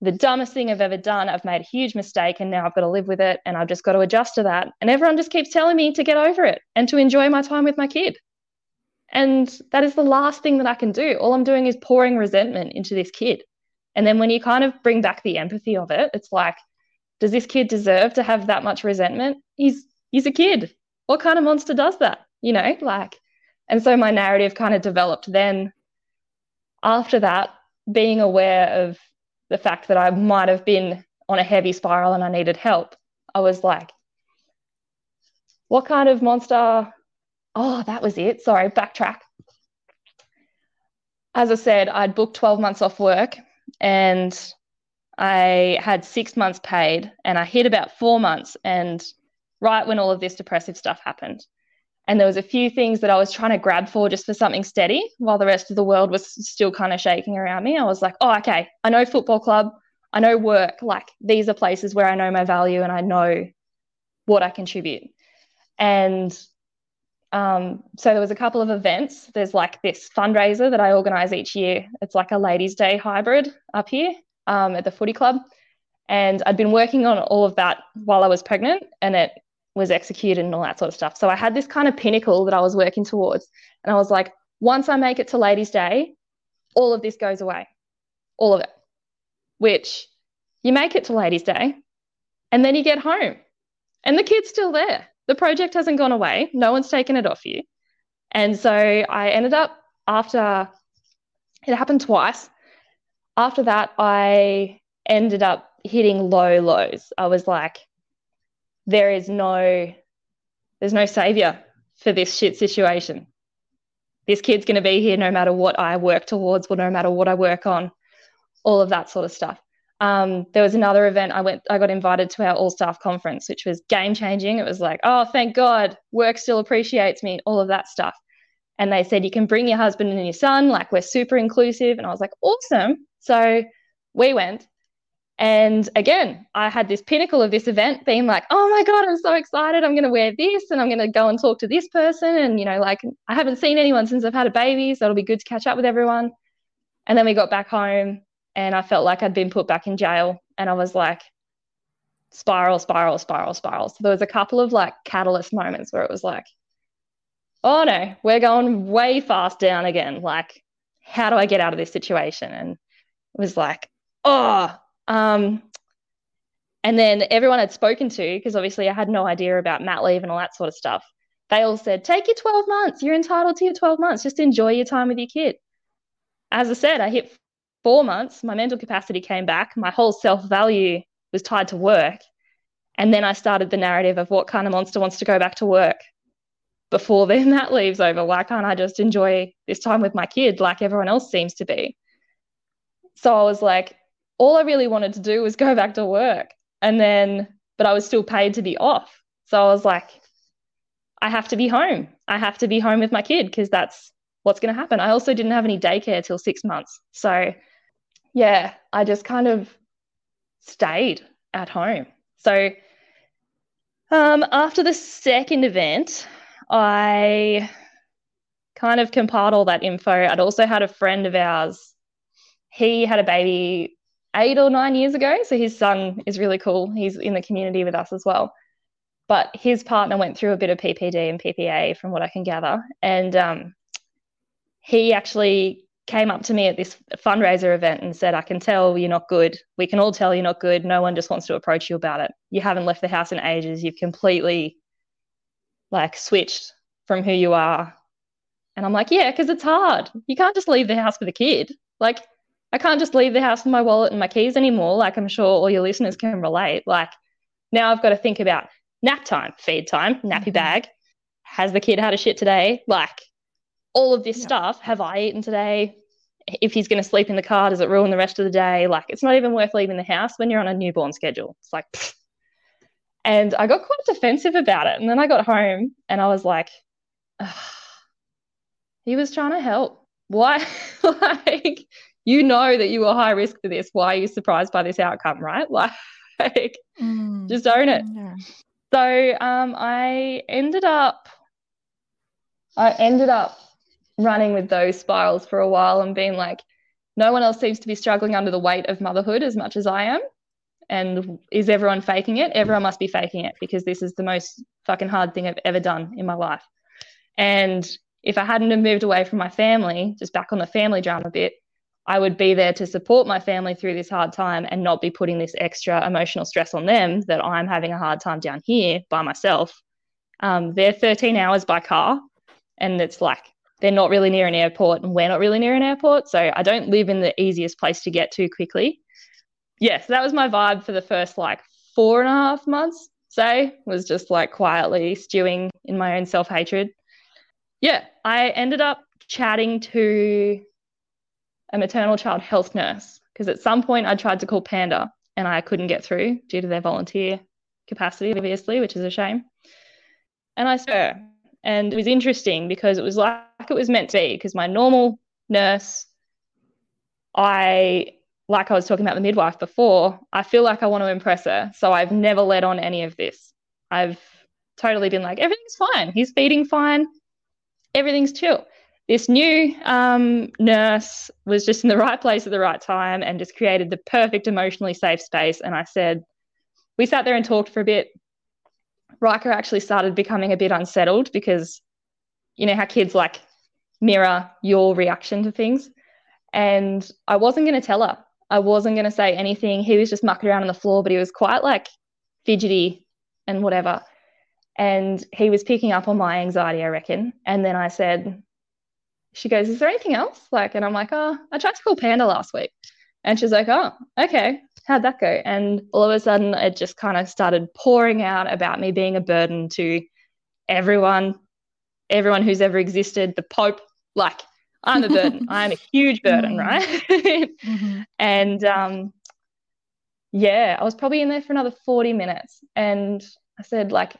the dumbest thing I've ever done. I've made a huge mistake, and now I've got to live with it, and I've just got to adjust to that. And everyone just keeps telling me to get over it and to enjoy my time with my kid. And that is the last thing that I can do. All I'm doing is pouring resentment into this kid. And then when you kind of bring back the empathy of it, it's like, does this kid deserve to have that much resentment? He's he's a kid. What kind of monster does that? You know, like, and so my narrative kind of developed then after that, being aware of the fact that I might have been on a heavy spiral and I needed help. I was like, what kind of monster? Oh, that was it. Sorry, backtrack. As I said, I'd booked twelve months off work, and I had six months paid, and I hit about four months and right when all of this depressive stuff happened. And there was a few things that I was trying to grab for just for something steady while the rest of the world was still kind of shaking around me. I was like, oh, okay, I know football club, I know work, like these are places where I know my value and I know what I contribute. And um, so there was a couple of events. There's like this fundraiser that I organise each year. It's like a Ladies' Day hybrid up here. Um, at the footy club, and I'd been working on all of that while I was pregnant, and it was executed and all that sort of stuff. So I had this kind of pinnacle that I was working towards, and I was like, once I make it to Ladies' Day, all of this goes away, all of it. Which you make it to Ladies' Day and then you get home and the kid's still there. The project hasn't gone away. No one's taken it off you. And so I ended up, after it happened twice, after that, I ended up hitting low lows. I was like, there is no, there's no saviour for this shit situation. This kid's going to be here no matter what I work towards or no matter what I work on, all of that sort of stuff. Um, there was another event. I went, I got invited to our all-staff conference, which was game-changing. It was like, oh, thank God, work still appreciates me, all of that stuff. And they said, you can bring your husband and your son, like we're super inclusive. And I was like, awesome. So we went, and again, I had this pinnacle of this event being like, oh my God, I'm so excited. I'm going to wear this and I'm going to go and talk to this person. And, you know, like I haven't seen anyone since I've had a baby, so it'll be good to catch up with everyone. And then we got back home and I felt like I'd been put back in jail, and I was like, spiral, spiral, spiral, spiral. So there was a couple of like catalyst moments where it was like, oh no, we're going way fast down again. Like, how do I get out of this situation? And it was like, oh. Um, and then everyone I'd spoken to, because obviously I had no idea about mat leave and all that sort of stuff, they all said, take your twelve months. You're entitled to your twelve months. Just enjoy your time with your kid. As I said, I hit four months. My mental capacity came back. My whole self-value was tied to work. And then I started the narrative of what kind of monster wants to go back to work before then that leaves over. Why can't I just enjoy this time with my kid like everyone else seems to be? So I was like, all I really wanted to do was go back to work. And then, but I was still paid to be off. So I was like, I have to be home. I have to be home with my kid because that's what's going to happen. I also didn't have any daycare till six months. So yeah, I just kind of stayed at home. So um, after the second event, I kind of compiled all that info. I'd also had a friend of ours. He had a baby eight or nine years ago, so his son is really cool. He's in the community with us as well. But his partner went through a bit of P P D and P P A from what I can gather, and um, he actually came up to me at this fundraiser event and said, I can tell you're not good. We can all tell you're not good. No one just wants to approach you about it. You haven't left the house in ages. You've completely like switched from who you are. And I'm like, yeah, because it's hard. You can't just leave the house with a kid. Like I can't just leave the house with my wallet and my keys anymore. Like, I'm sure all your listeners can relate. Like, now I've got to think about nap time, feed time, nappy bag. Has the kid had a shit today? Like, all of this yeah. stuff. Have I eaten today? If he's going to sleep in the car, does it ruin the rest of the day? Like, it's not even worth leaving the house when you're on a newborn schedule. It's like, pfft. And I got quite defensive about it. And then I got home and I was like, ugh, he was trying to help. Why? Like, you know that you were high risk for this. Why are you surprised by this outcome, right? Like, mm, just own it. Yeah. So um, I ended up, I ended up running with those spirals for a while and being like, no one else seems to be struggling under the weight of motherhood as much as I am. And is everyone faking it? Everyone must be faking it, because this is the most fucking hard thing I've ever done in my life. And if I hadn't have moved away from my family, just back on the family drama bit, I would be there to support my family through this hard time and not be putting this extra emotional stress on them that I'm having a hard time down here by myself. Um, they're thirteen hours by car, and it's like they're not really near an airport and we're not really near an airport. So I don't live in the easiest place to get to quickly. Yeah, so that was my vibe for the first like four and a half months, say, was just like quietly stewing in my own self-hatred. Yeah, I ended up chatting to a maternal child health nurse, because at some point I tried to call Panda and I couldn't get through due to their volunteer capacity, obviously, which is a shame. And I saw her, and it was interesting because it was like it was meant to be, because my normal nurse, I, like I was talking about the midwife before, I feel like I want to impress her. So I've never let on any of this. I've totally been like, everything's fine. He's feeding fine. Everything's chill. This new um, nurse was just in the right place at the right time and just created the perfect emotionally safe space. And I said, we sat there and talked for a bit. Ryker actually started becoming a bit unsettled, because you know how kids like mirror your reaction to things. And I wasn't going to tell her. I wasn't going to say anything. He was just mucking around on the floor, but he was quite like fidgety and whatever. And he was picking up on my anxiety, I reckon. And then I said, she goes, is there anything else? Like, and I'm like, oh, I tried to call Panda last week. And she's like, oh, okay, how'd that go? And all of a sudden it just kind of started pouring out about me being a burden to everyone, everyone who's ever existed, the Pope, like I'm a burden. I'm a huge burden, right? Mm-hmm. And um, yeah, I was probably in there for another forty minutes. And I said, like,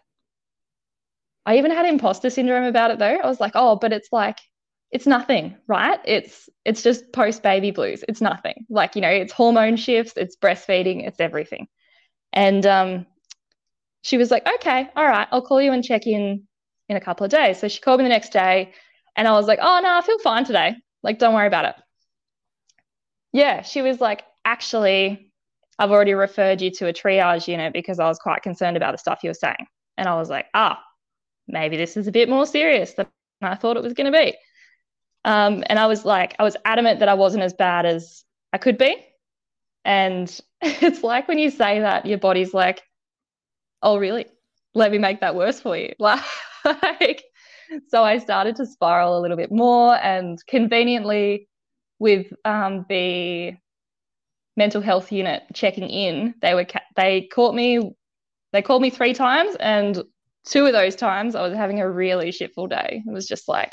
I even had imposter syndrome about it though. I was like, oh, but it's like, it's nothing, right? It's it's just post-baby blues. It's nothing. Like, you know, it's hormone shifts, it's breastfeeding, it's everything. And um, she was like, okay, all right, I'll call you and check in in a couple of days. So she called me the next day and I was like, oh, no, I feel fine today. Like, don't worry about it. Yeah, she was like, actually, I've already referred you to a triage unit because I was quite concerned about the stuff you were saying. And I was like, ah, maybe this is a bit more serious than I thought it was going to be. Um, and I was like, I was adamant that I wasn't as bad as I could be. And it's like when you say that, your body's like, oh, really? Let me make that worse for you. Like, so I started to spiral a little bit more, and conveniently with um, the mental health unit checking in, they were, ca- they caught me, they called me three times, and two of those times I was having a really shitful day. It was just like,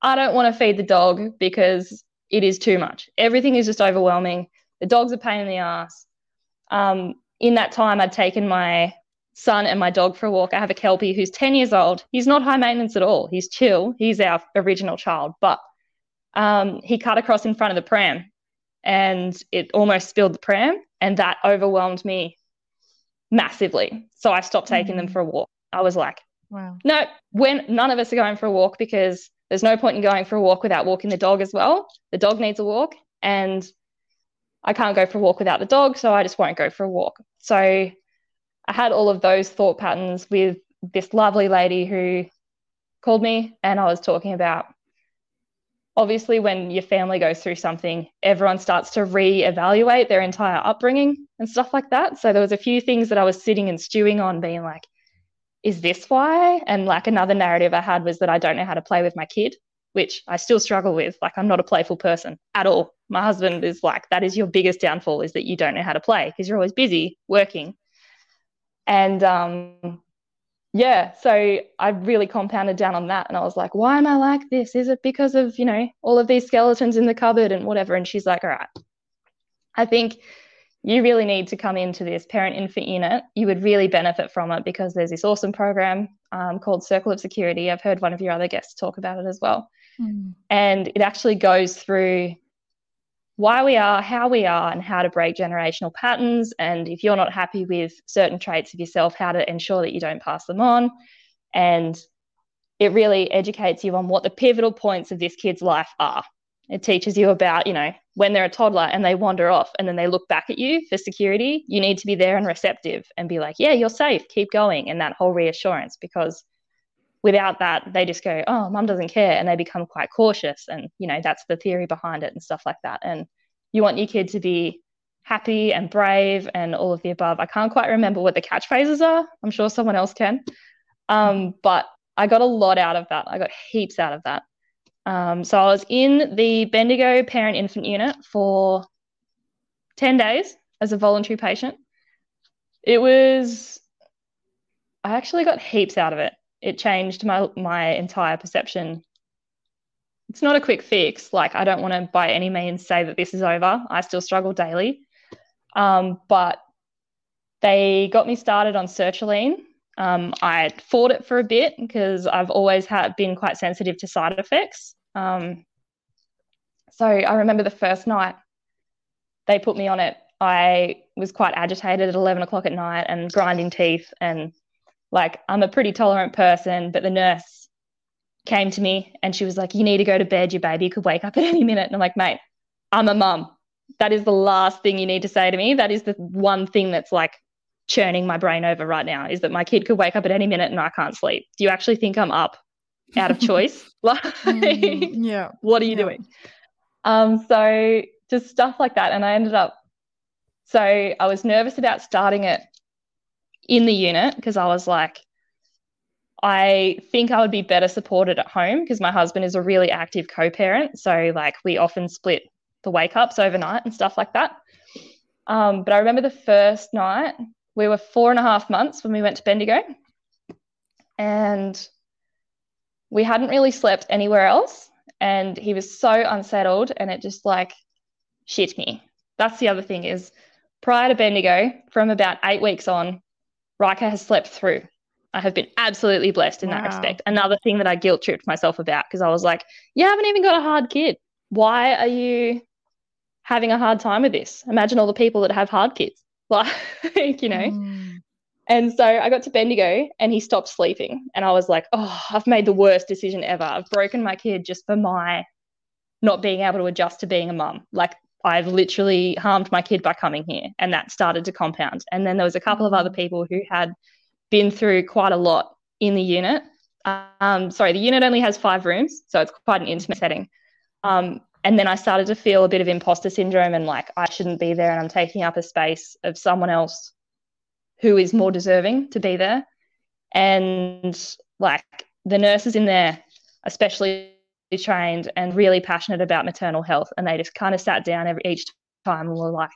I don't want to feed the dog because it is too much. Everything is just overwhelming. The dog's a pain in the ass. Um, in that time, I'd taken my son and my dog for a walk. I have a Kelpie who's ten years old. He's not high maintenance at all. He's chill. He's our original child. But um, he cut across in front of the pram and it almost spilled the pram, and that overwhelmed me massively. So I stopped taking mm-hmm. them for a walk. I was like, wow. No, when none of us are going for a walk, because there's no point in going for a walk without walking the dog as well. The dog needs a walk, and I can't go for a walk without the dog, so I just won't go for a walk. So I had all of those thought patterns with this lovely lady who called me, and I was talking about, obviously when your family goes through something, everyone starts to reevaluate their entire upbringing and stuff like that. So there was a few things that I was sitting and stewing on, being like, is this why? And like another narrative I had was that I don't know how to play with my kid. which I still struggle with. Like, I'm not a playful person at all. My husband is like, that is your biggest downfall, is that you don't know how to play because you're always busy working. And um, yeah, so I really compounded down on that. And I was like, why am I like this? Is it because of, you know, all of these skeletons in the cupboard and whatever? And she's like, all right, I think you really need to come into this parent infant unit. You would really benefit from it because there's this awesome program um, called Circle of Security. I've heard one of your other guests talk about it as well. Mm. And it actually goes through why we are, how we are, and how to break generational patterns. And if you're not happy with certain traits of yourself, how to ensure that you don't pass them on. And it really educates you on what the pivotal points of this kid's life are. It teaches you about, you know, when they're a toddler and they wander off and then they look back at you for security, you need to be there and receptive and be like, yeah, you're safe, keep going. And that whole reassurance, because without that, they just go, oh, mum doesn't care. And they become quite cautious. And, you know, that's the theory behind it and stuff like that. And you want your kid to be happy and brave and all of the above. I can't quite remember what the catchphrases are. I'm sure someone else can. Um, but I got a lot out of that. I got heaps out of that. Um, so I was in the Bendigo Parent Infant Unit for ten days as a voluntary patient. It was, I actually got heaps out of it. It changed my, my entire perception. It's not a quick fix. Like, I don't want to by any means say that this is over. I still struggle daily. Um, but they got me started on sertraline. Um, I fought it for a bit because I've always had been quite sensitive to side effects. Um, so I remember the first night they put me on it, I was quite agitated at eleven o'clock at night and grinding teeth, and like, I'm a pretty tolerant person, but the nurse came to me and she was like, you need to go to bed, your baby could wake up at any minute. And I'm like, mate, I'm a mum. That is the last thing you need to say to me. That is the one thing that's like churning my brain over right now, is that my kid could wake up at any minute and I can't sleep. Do you actually think I'm up out of choice? Like, mm, yeah. What are you yeah. doing? Um, so just stuff like that. And I ended up, so I was nervous about starting it in the unit because I was like, I think I would be better supported at home because my husband is a really active co-parent. So like, we often split the wake-ups overnight and stuff like that. Um, but I remember the first night, we were four and a half months when we went to Bendigo, and we hadn't really slept anywhere else, and he was so unsettled, and it just like shit me. That's the other thing, is prior to Bendigo, from about eight weeks on, Ryker has slept through. I have been absolutely blessed in wow. that respect. Another thing that I guilt tripped myself about, because I was like, you haven't even got a hard kid. Why are you having a hard time with this? Imagine all the people that have hard kids, like, you know. Mm. And so I got to Bendigo and he stopped sleeping, and I was like, oh, I've made the worst decision ever. I've broken my kid just for my not being able to adjust to being a mum. Like, I've literally harmed my kid by coming here, and that started to compound. And then there was a couple of other people who had been through quite a lot in the unit. Um, sorry, the unit only has five rooms, so it's quite an intimate setting. Um, and then I started to feel a bit of imposter syndrome and like, I shouldn't be there and I'm taking up a space of someone else who is more deserving to be there. And like, the nurses in there, especially trained and really passionate about maternal health, and they just kind of sat down every each time and were like,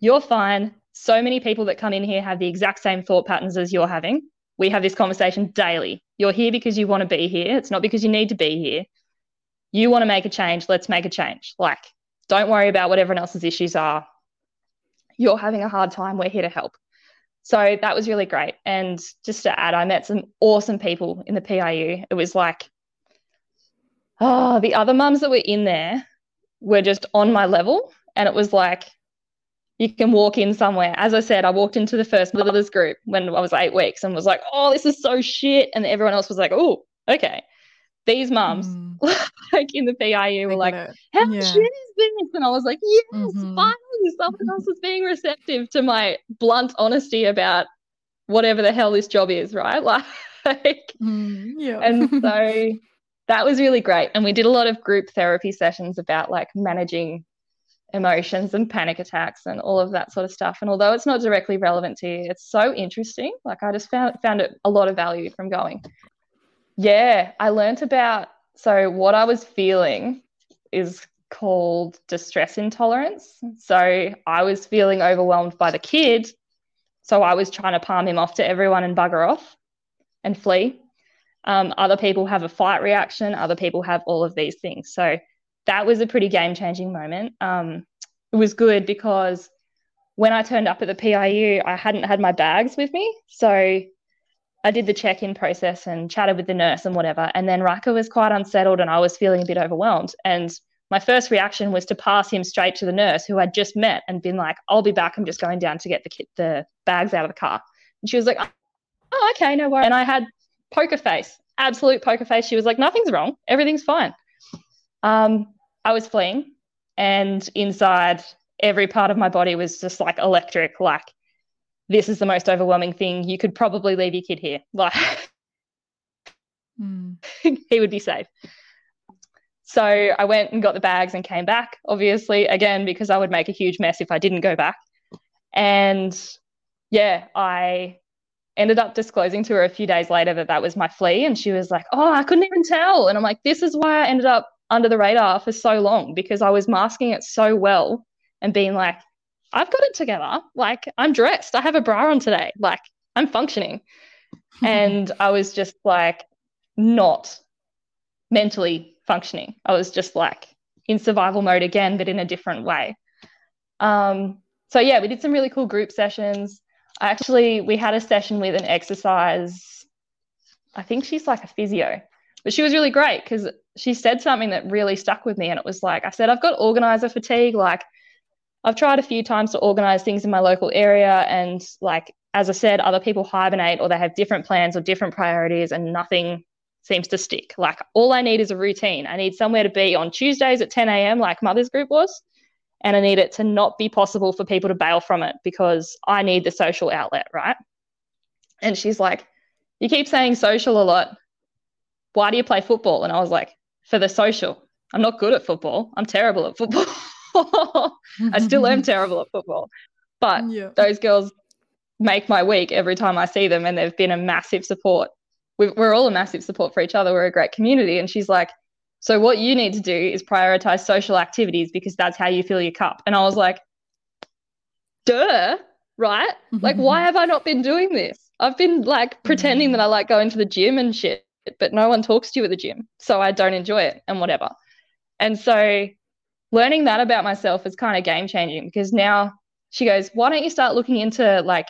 you're fine, so many people that come in here have the exact same thought patterns as you're having, we have this conversation daily, you're here because you want to be here, it's not because you need to be here, you want to make a change, let's make a change, like, don't worry about what everyone else's issues are, you're having a hard time, we're here to help. So that was really great. And just to add, I met some awesome people in the P I U. It was like, oh, the other mums that were in there were just on my level, and it was like, you can walk in somewhere. As I said, I walked into the first mothers group when I was eight weeks and was like, oh, this is so shit. And everyone else was like, oh, okay. These mums mm. like in the P I U were like, how yeah. shit is this? And I was like, yes, mm-hmm. finally someone else is being receptive to my blunt honesty about whatever the hell this job is, right? Like, mm, yeah. And so that was really great. And we did a lot of group therapy sessions about like managing emotions and panic attacks and all of that sort of stuff. And although it's not directly relevant to you, it's so interesting. Like, I just found, found it a lot of value from going. Yeah, I learned about So what I was feeling is called distress intolerance. So I was feeling overwhelmed by the kid, so I was trying to palm him off to everyone and bugger off and flee. Um, other people have a fight reaction. Other people have all of these things. So that was a pretty game-changing moment. Um, it was good because when I turned up at the P I U, I hadn't had my bags with me. So I did the check-in process and chatted with the nurse and whatever. And then Ryker was quite unsettled and I was feeling a bit overwhelmed. And my first reaction was to pass him straight to the nurse who I'd just met and been like, I'll be back. I'm just going down to get the kid, the bags out of the car. And she was like, oh, okay, no worries. And I had poker face, absolute poker face. She was like, nothing's wrong. Everything's fine. Um, I was fleeing, and inside every part of my body was just like electric, like this is the most overwhelming thing. You could probably leave your kid here. Like mm. He would be safe. So I went and got the bags and came back, obviously, again, because I would make a huge mess if I didn't go back. And yeah, I ended up disclosing to her a few days later that that was my flea, and she was like, oh, I couldn't even tell. And I'm like, this is why I ended up under the radar for so long, because I was masking it so well and being like, I've got it together. Like, I'm dressed. I have a bra on today. Like, I'm functioning. Mm-hmm. And I was just like not mentally functioning. I was just like in survival mode again, but in a different way. Um, so, yeah, we did some really cool group sessions. I actually, we had a session with an exercise. I think she's like a physio, but she was really great because she said something that really stuck with me. And it was like, I said, I've got organizer fatigue. Like, I've tried a few times to organise things in my local area, and like, as I said, other people hibernate or they have different plans or different priorities and nothing seems to stick. Like, all I need is a routine. I need somewhere to be on Tuesdays at ten a.m. like Mother's Group was, and I need it to not be possible for people to bail from it because I need the social outlet, right? And she's like, you keep saying social a lot. Why do you play football? And I was like, for the social. I'm not good at football. I'm terrible at football. I still am terrible at football, but yeah. Those girls make my week every time I see them, and they've been a massive support. We've, we're all a massive support for each other. We're a great community. And she's like, so what you need to do is prioritize social activities because that's how you fill your cup. And I was like, duh, right? Like, why have I not been doing this? I've been like pretending that I like going to the gym and shit, but no one talks to you at the gym, so I don't enjoy it and whatever. And so learning that about myself is kind of game-changing, because now she goes, why don't you start looking into like,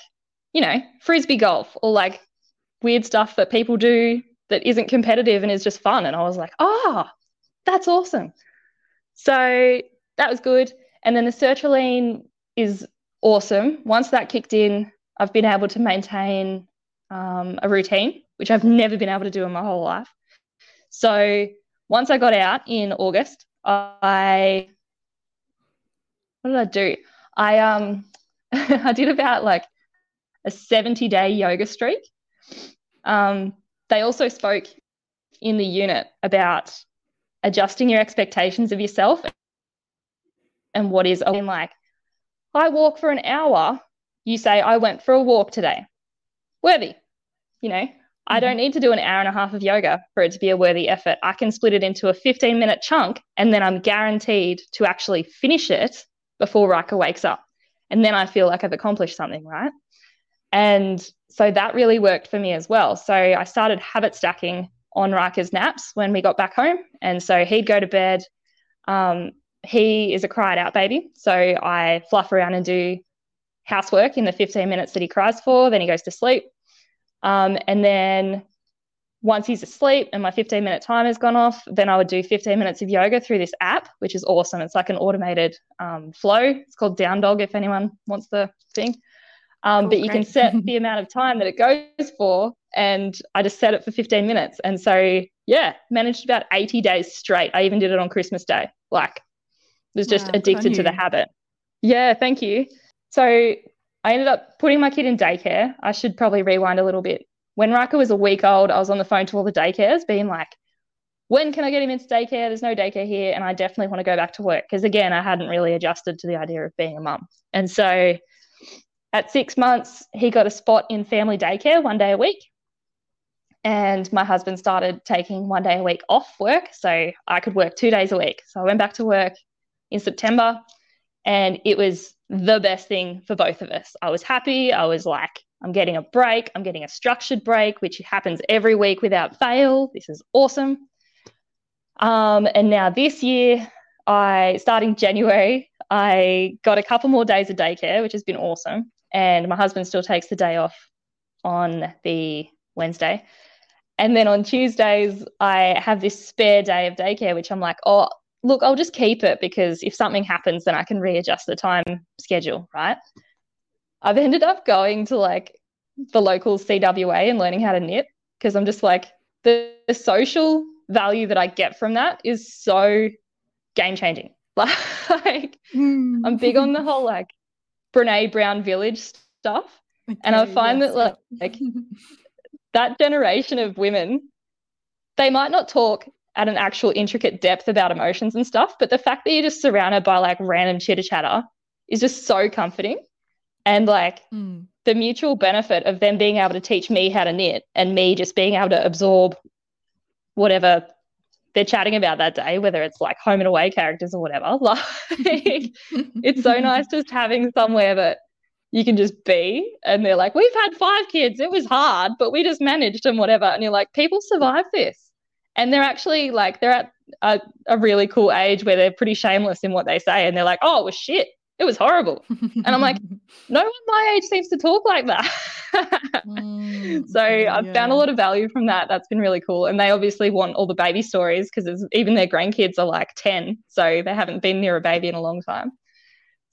you know, Frisbee golf or like weird stuff that people do that isn't competitive and is just fun. And I was like, ah, oh, that's awesome. So that was good. And then the sertraline is awesome. Once that kicked in, I've been able to maintain um, a routine, which I've never been able to do in my whole life. So once I got out in August, I, what did I do? I, um, I did about like a seventy day yoga streak. Um, they also spoke in the unit about adjusting your expectations of yourself and what is in, like, I walk for an hour. You say, I went for a walk today. Worthy, you know. I don't need to do an hour and a half of yoga for it to be a worthy effort. I can split it into a fifteen minute chunk, and then I'm guaranteed to actually finish it before Ryker wakes up. And then I feel like I've accomplished something, right? And so that really worked for me as well. So I started habit stacking on Ryker's naps when we got back home. And so he'd go to bed. Um, he is a cried out baby. So I fluff around and do housework in the fifteen minutes that he cries for. Then he goes to sleep. Um, and then once he's asleep and my fifteen minute timer's gone off, then I would do fifteen minutes of yoga through this app, which is awesome. It's like an automated um, flow. It's called Down Dog if anyone wants the thing. Um, oh, but you great. Can set the amount of time that it goes for, and I just set it for fifteen minutes. And so, yeah, managed about eighty days straight. I even did it on Christmas Day. Like, was just wow, addicted to the habit. Yeah, thank you. So I ended up putting my kid in daycare. I should probably rewind a little bit. When Ryker was a week old, I was on the phone to all the daycares being like, when can I get him into daycare? There's no daycare here, and I definitely want to go back to work because, again, I hadn't really adjusted to the idea of being a mum. And so at six months, he got a spot in family daycare one day a week. And my husband started taking one day a week off work, so I could work two days a week. So I went back to work in September, and it was the best thing for both of us. I was happy. I was like, I'm getting a break. I'm getting a structured break, which happens every week without fail. This is awesome. Um, and now this year, I starting January, I got a couple more days of daycare, which has been awesome. And my husband still takes the day off on the Wednesday. And then on Tuesdays, I have this spare day of daycare, which I'm like, oh, look, I'll just keep it because if something happens, then I can readjust the time schedule, right? I've ended up going to like the local C W A and learning how to knit because I'm just like, the, the social value that I get from that is so game-changing. Like, mm. I'm big on the whole like Brene Brown village stuff. Okay, and I find yes. that like, like that generation of women, they might not talk at an actual intricate depth about emotions and stuff, but the fact that you're just surrounded by like random chitter chatter is just so comforting. And like mm. the mutual benefit of them being able to teach me how to knit and me just being able to absorb whatever they're chatting about that day, whether it's like home and away characters or whatever, like it's so nice just having somewhere that you can just be and they're like, we've had five kids, it was hard, but we just managed and whatever. And you're like, people survive this. And they're actually like, they're at a, a really cool age where they're pretty shameless in what they say. And they're like, oh, it was shit. It was horrible. And I'm like, no one my age seems to talk like that. mm, so yeah. I've found a lot of value from that. That's been really cool. And they obviously want all the baby stories because even their grandkids are like ten. So they haven't been near a baby in a long time.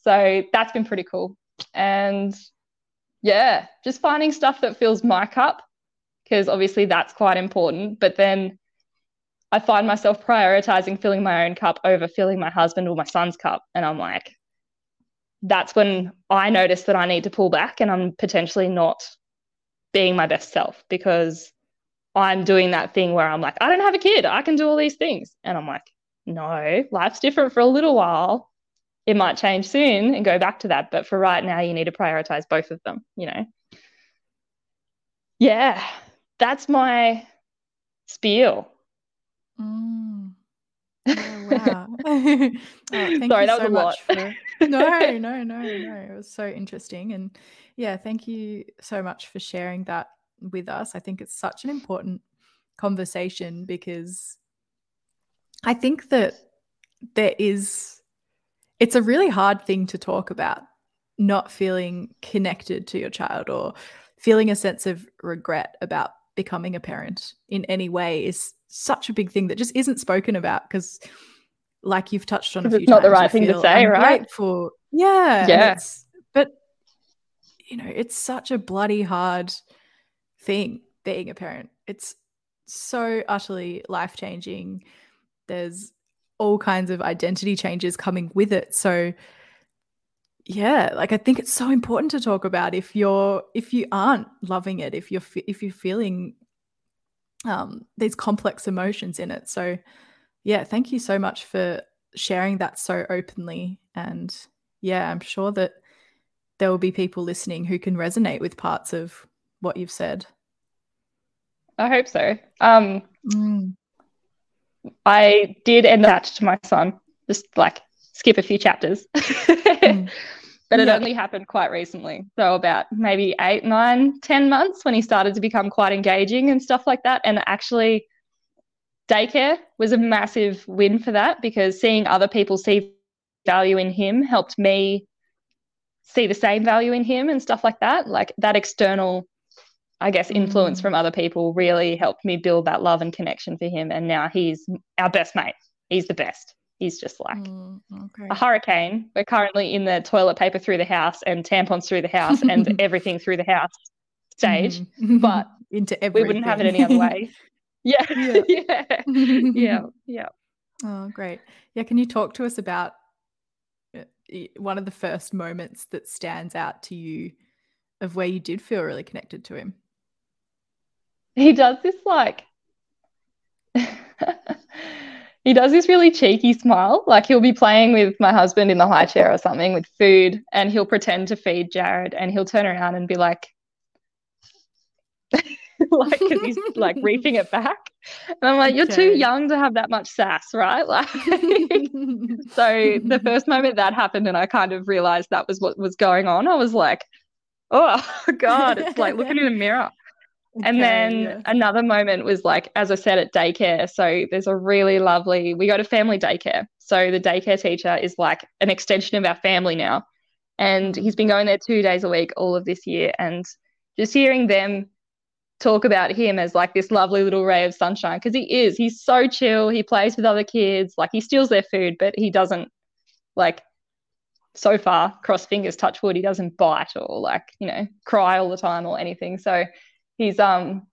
So that's been pretty cool. And yeah, just finding stuff that fills my cup because obviously that's quite important. But then I find myself prioritizing filling my own cup over filling my husband or my son's cup. And I'm like, that's when I notice that I need to pull back and I'm potentially not being my best self because I'm doing that thing where I'm like, I don't have a kid, I can do all these things. And I'm like, no, life's different for a little while. It might change soon and go back to that. But for right now, you need to prioritize both of them, you know? Yeah, that's my spiel. Mm. Oh, wow. Oh, thank Sorry, you that so was a much lot. For... No, no, no, no. It was so interesting. And yeah, thank you so much for sharing that with us. I think it's such an important conversation because I think that there is, it's a really hard thing to talk about, not feeling connected to your child or feeling a sense of regret about becoming a parent in any way is such a big thing that just isn't spoken about because like you've touched on a few times. It's not the right thing to say, right? Grateful. Yeah. Yes. Yeah. But, you know, it's such a bloody hard thing being a parent. It's so utterly life-changing. There's all kinds of identity changes coming with it. So, yeah, like I think it's so important to talk about if you're, if you aren't loving it, if you're, if you're feeling um, these complex emotions in it. So, yeah, thank you so much for sharing that so openly. And yeah, I'm sure that there will be people listening who can resonate with parts of what you've said. I hope so. Um, mm. I did end up attached to my son, just like skip a few chapters, mm. but it yeah. only happened quite recently. So about maybe eight, nine, ten months when he started to become quite engaging and stuff like that. And actually, daycare was a massive win for that because seeing other people see value in him helped me see the same value in him and stuff like that. Like that external, I guess, influence from other people really helped me build that love and connection for him. And now he's our best mate. He's the best. He's just like mm, okay. a hurricane. We're currently in the toilet paper through the house and tampons through the house and everything through the house stage, mm. but into everything. We wouldn't have it any other way. Yeah. Yeah. yeah. yeah. Yeah. Oh, great. Yeah. Can you talk to us about one of the first moments that stands out to you of where you did feel really connected to him? He does this like, he does this really cheeky smile. Like he'll be playing with my husband in the high chair or something with food and he'll pretend to feed Jared and he'll turn around and be like, like, because he's like reaping it back. And I'm like, you're okay. too young to have that much sass, right? Like, so the first moment that happened and I kind of realized that was what was going on, I was like, oh God, it's like looking in the mirror. Okay, and then yeah. another moment was like, as I said, at daycare. So there's a really lovely, we go to family daycare. So the daycare teacher is like an extension of our family now. And he's been going there two days a week all of this year. And just hearing them talk about him as like this lovely little ray of sunshine, because he is, he's so chill. He plays with other kids. Like, he steals their food, but he doesn't, like, so far, cross fingers, touch wood, he doesn't bite or like, you know, cry all the time or anything. So he's, um,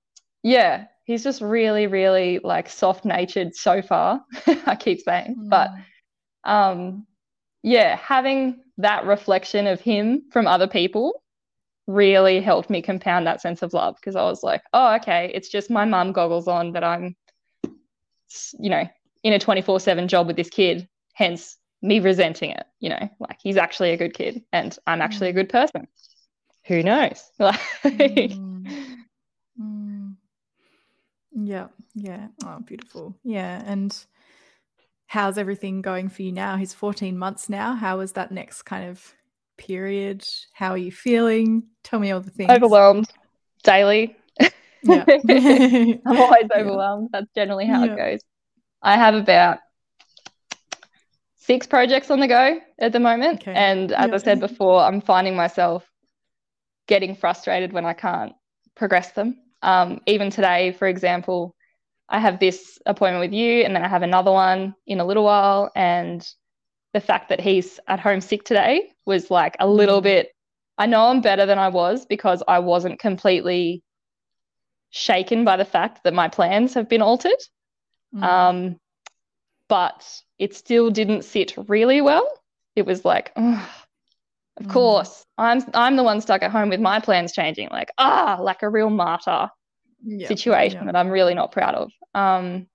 yeah, he's just really, really like soft-natured so far, I keep saying. Mm. But, um, yeah, having that reflection of him from other people really helped me compound that sense of love, because I was like, oh, okay, it's just my mum goggles on that I'm, you know, in a twenty-four seven job with this kid, hence me resenting it, you know, like, he's actually a good kid and I'm actually a good person. Who knows? Like, mm. Mm. Yeah, yeah. Oh, beautiful. Yeah, and how's everything going for you now? He's fourteen months now. How was that next kind of period? How are you feeling? Tell me all the things. Overwhelmed daily. Yeah. I'm always overwhelmed. Yeah. That's generally how yeah. it goes. I have about six projects on the go at the moment. Okay. And as yeah. I said before, I'm finding myself getting frustrated when I can't progress them. Um, even today, for example, I have this appointment with you and then I have another one in a little while, and the fact that he's at home sick today was like a little bit, I know I'm better than I was because I wasn't completely shaken by the fact that my plans have been altered, mm. um, but it still didn't sit really well. It was like, oh, of mm. course, I'm I'm the one stuck at home with my plans changing, like, ah, like a real martyr. Yep, situation yep. that I'm really not proud of. Um,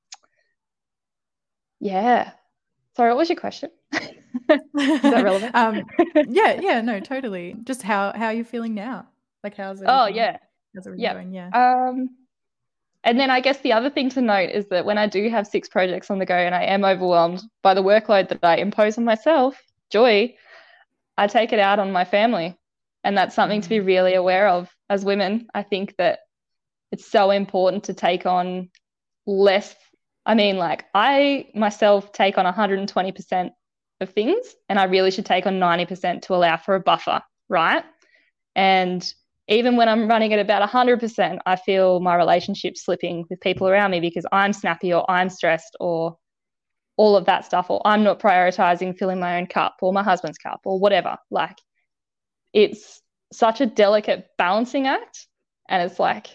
yeah. Sorry, what was your question? Is that relevant? um, yeah, yeah, no, totally. Just how how are you feeling now? Like, how's it? Oh, yeah. How's it yep. going? Yeah. Um, and then I guess the other thing to note is that when I do have six projects on the go and I am overwhelmed by the workload that I impose on myself, joy, I take it out on my family. And that's something mm-hmm. to be really aware of as women. I think that it's so important to take on less. I mean, like, I myself take on one hundred twenty percent of things, and I really should take on ninety percent to allow for a buffer, right? And even when I'm running at about one hundred percent, I feel my relationship slipping with people around me because I'm snappy or I'm stressed or all of that stuff, or I'm not prioritizing filling my own cup or my husband's cup or whatever. Like, it's such a delicate balancing act, and it's like,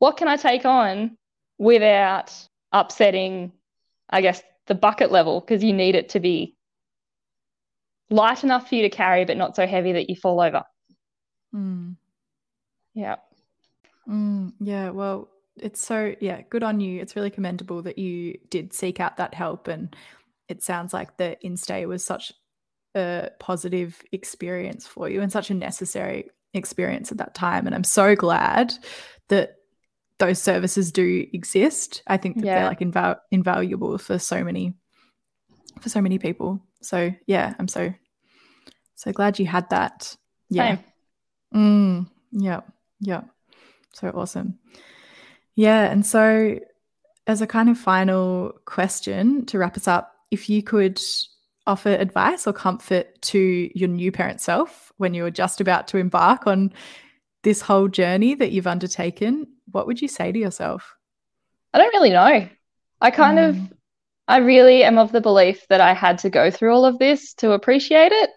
what can I take on without upsetting, I guess, the bucket level? Because you need it to be light enough for you to carry but not so heavy that you fall over. Mm. Yeah. Mm, yeah, well, it's so, yeah, good on you. It's really commendable that you did seek out that help, and it sounds like the InStay was such a positive experience for you and such a necessary experience at that time, and I'm so glad that those services do exist. I think that yeah. they're like inv- invaluable for so many, for so many people. So yeah, I'm so, so glad you had that. Yeah. Mm, yeah. Yeah. So awesome. Yeah. And so as a kind of final question to wrap us up, if you could offer advice or comfort to your new parent self when you were just about to embark on this whole journey that you've undertaken, what would you say to yourself? I don't really know. I kind mm. of, I really am of the belief that I had to go through all of this to appreciate it.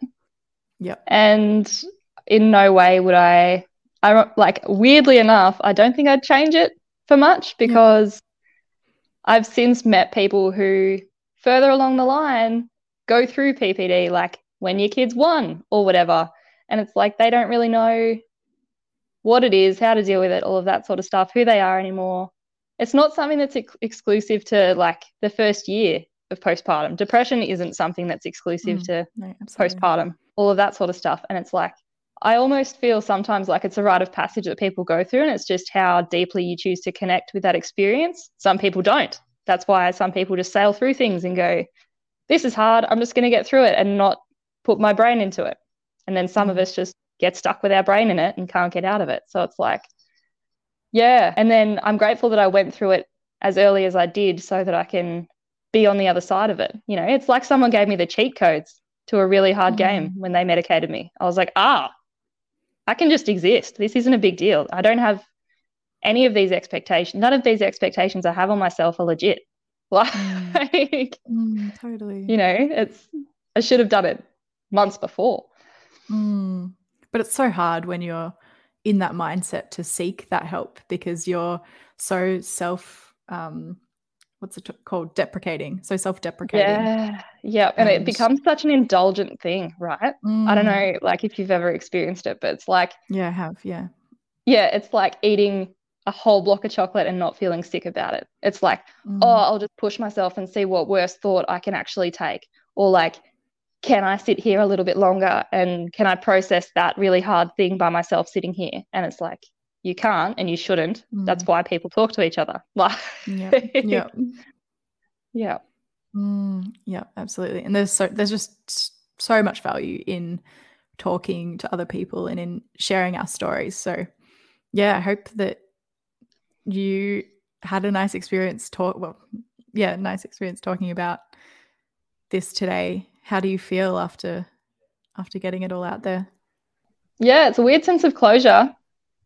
Yeah. And in no way would I, I like, weirdly enough, I don't think I'd change it for much, because yep. I've since met people who further along the line go through P P D, like when your kid's one or whatever. And it's like, they don't really know what it is, how to deal with it, all of that sort of stuff, who they are anymore. It's not something that's ex- exclusive to, like, the first year of postpartum. Depression isn't something that's exclusive mm, to no, postpartum, all of that sort of stuff. And it's like, I almost feel sometimes like it's a rite of passage that people go through, and it's just how deeply you choose to connect with that experience. Some people don't. That's why some people just sail through things and go, this is hard, I'm just going to get through it, and not put my brain into it. And then some of us just get stuck with our brain in it and can't get out of it. So it's like, yeah. And then I'm grateful that I went through it as early as I did so that I can be on the other side of it. You know, it's like someone gave me the cheat codes to a really hard mm-hmm. game when they medicated me. I was like, ah, I can just exist. This isn't a big deal. I don't have any of these expectations. None of these expectations I have on myself are legit. Like, mm, totally. You know, it's, I should have done it months before. Mm. But it's so hard when you're in that mindset to seek that help, because you're so self, um, what's it called? Deprecating. So self-deprecating. Yeah. Yeah. And, and it becomes such an indulgent thing, right? Mm. I don't know, like, if you've ever experienced it, but it's like, yeah, I have. Yeah. Yeah. It's like eating a whole block of chocolate and not feeling sick about it. It's like, mm. oh, I'll just push myself and see what worst thought I can actually take. Or like, can I sit here a little bit longer, and can I process that really hard thing by myself sitting here? And it's like, you can't and you shouldn't. Mm. That's why people talk to each other. Like, yeah, yeah, yeah, mm, yeah, absolutely. And there's so there's just so much value in talking to other people and in sharing our stories. So, yeah, I hope that you had a nice experience. Talk well, yeah, nice experience talking about this today. How do you feel after after getting it all out there? Yeah, it's a weird sense of closure.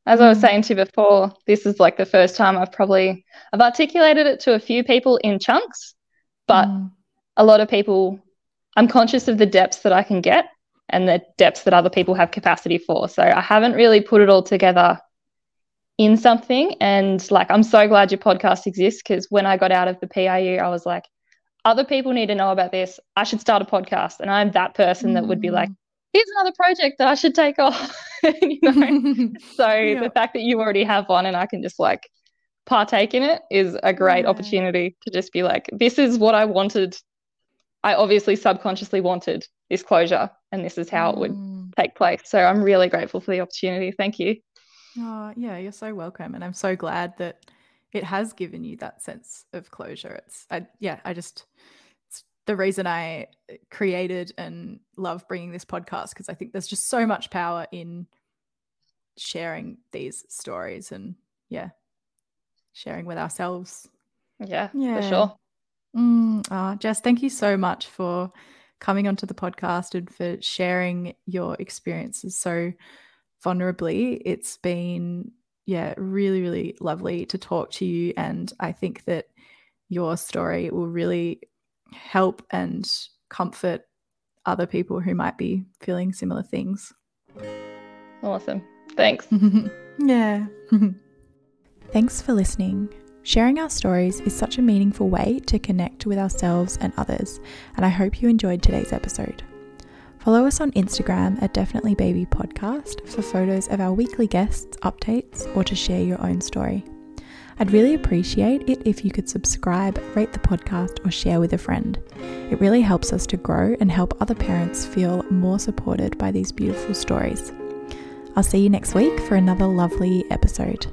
As I was saying to you before, this is like the first time I've probably I've articulated it to a few people in chunks, but mm. a lot of people, I'm conscious of the depths that I can get and the depths that other people have capacity for. So I haven't really put it all together in something. And like, I'm so glad your podcast exists, because when I got out of the P I U, I was like, other people need to know about this. I should start a podcast. And I'm that person mm. that would be like, here's another project that I should take off. You know? So yeah. The fact that you already have one and I can just like partake in it is a great yeah. opportunity to just be like, this is what I wanted. I obviously subconsciously wanted this closure, and this is how mm. it would take place. So I'm really grateful for the opportunity. Thank you. Oh, yeah, you're so welcome. And I'm so glad that it has given you that sense of closure. It's, I, yeah, I just... the reason I created and love bringing this podcast, because I think there's just so much power in sharing these stories and yeah sharing with ourselves. Yeah, yeah. For sure. Mm, oh, Jess, thank you so much for coming onto the podcast and for sharing your experiences so vulnerably. It's been yeah really really lovely to talk to you, and I think that your story will really help and comfort other people who might be feeling similar things. Awesome. Thanks. Yeah. Thanks for listening. Sharing our stories is such a meaningful way to connect with ourselves and others, and I hope you enjoyed today's episode. Follow us on Instagram at Definitely Baby Podcast for photos of our weekly guests, updates, or to share your own story. I'd really appreciate it if you could subscribe, rate the podcast, or share with a friend. It really helps us to grow and help other parents feel more supported by these beautiful stories. I'll see you next week for another lovely episode.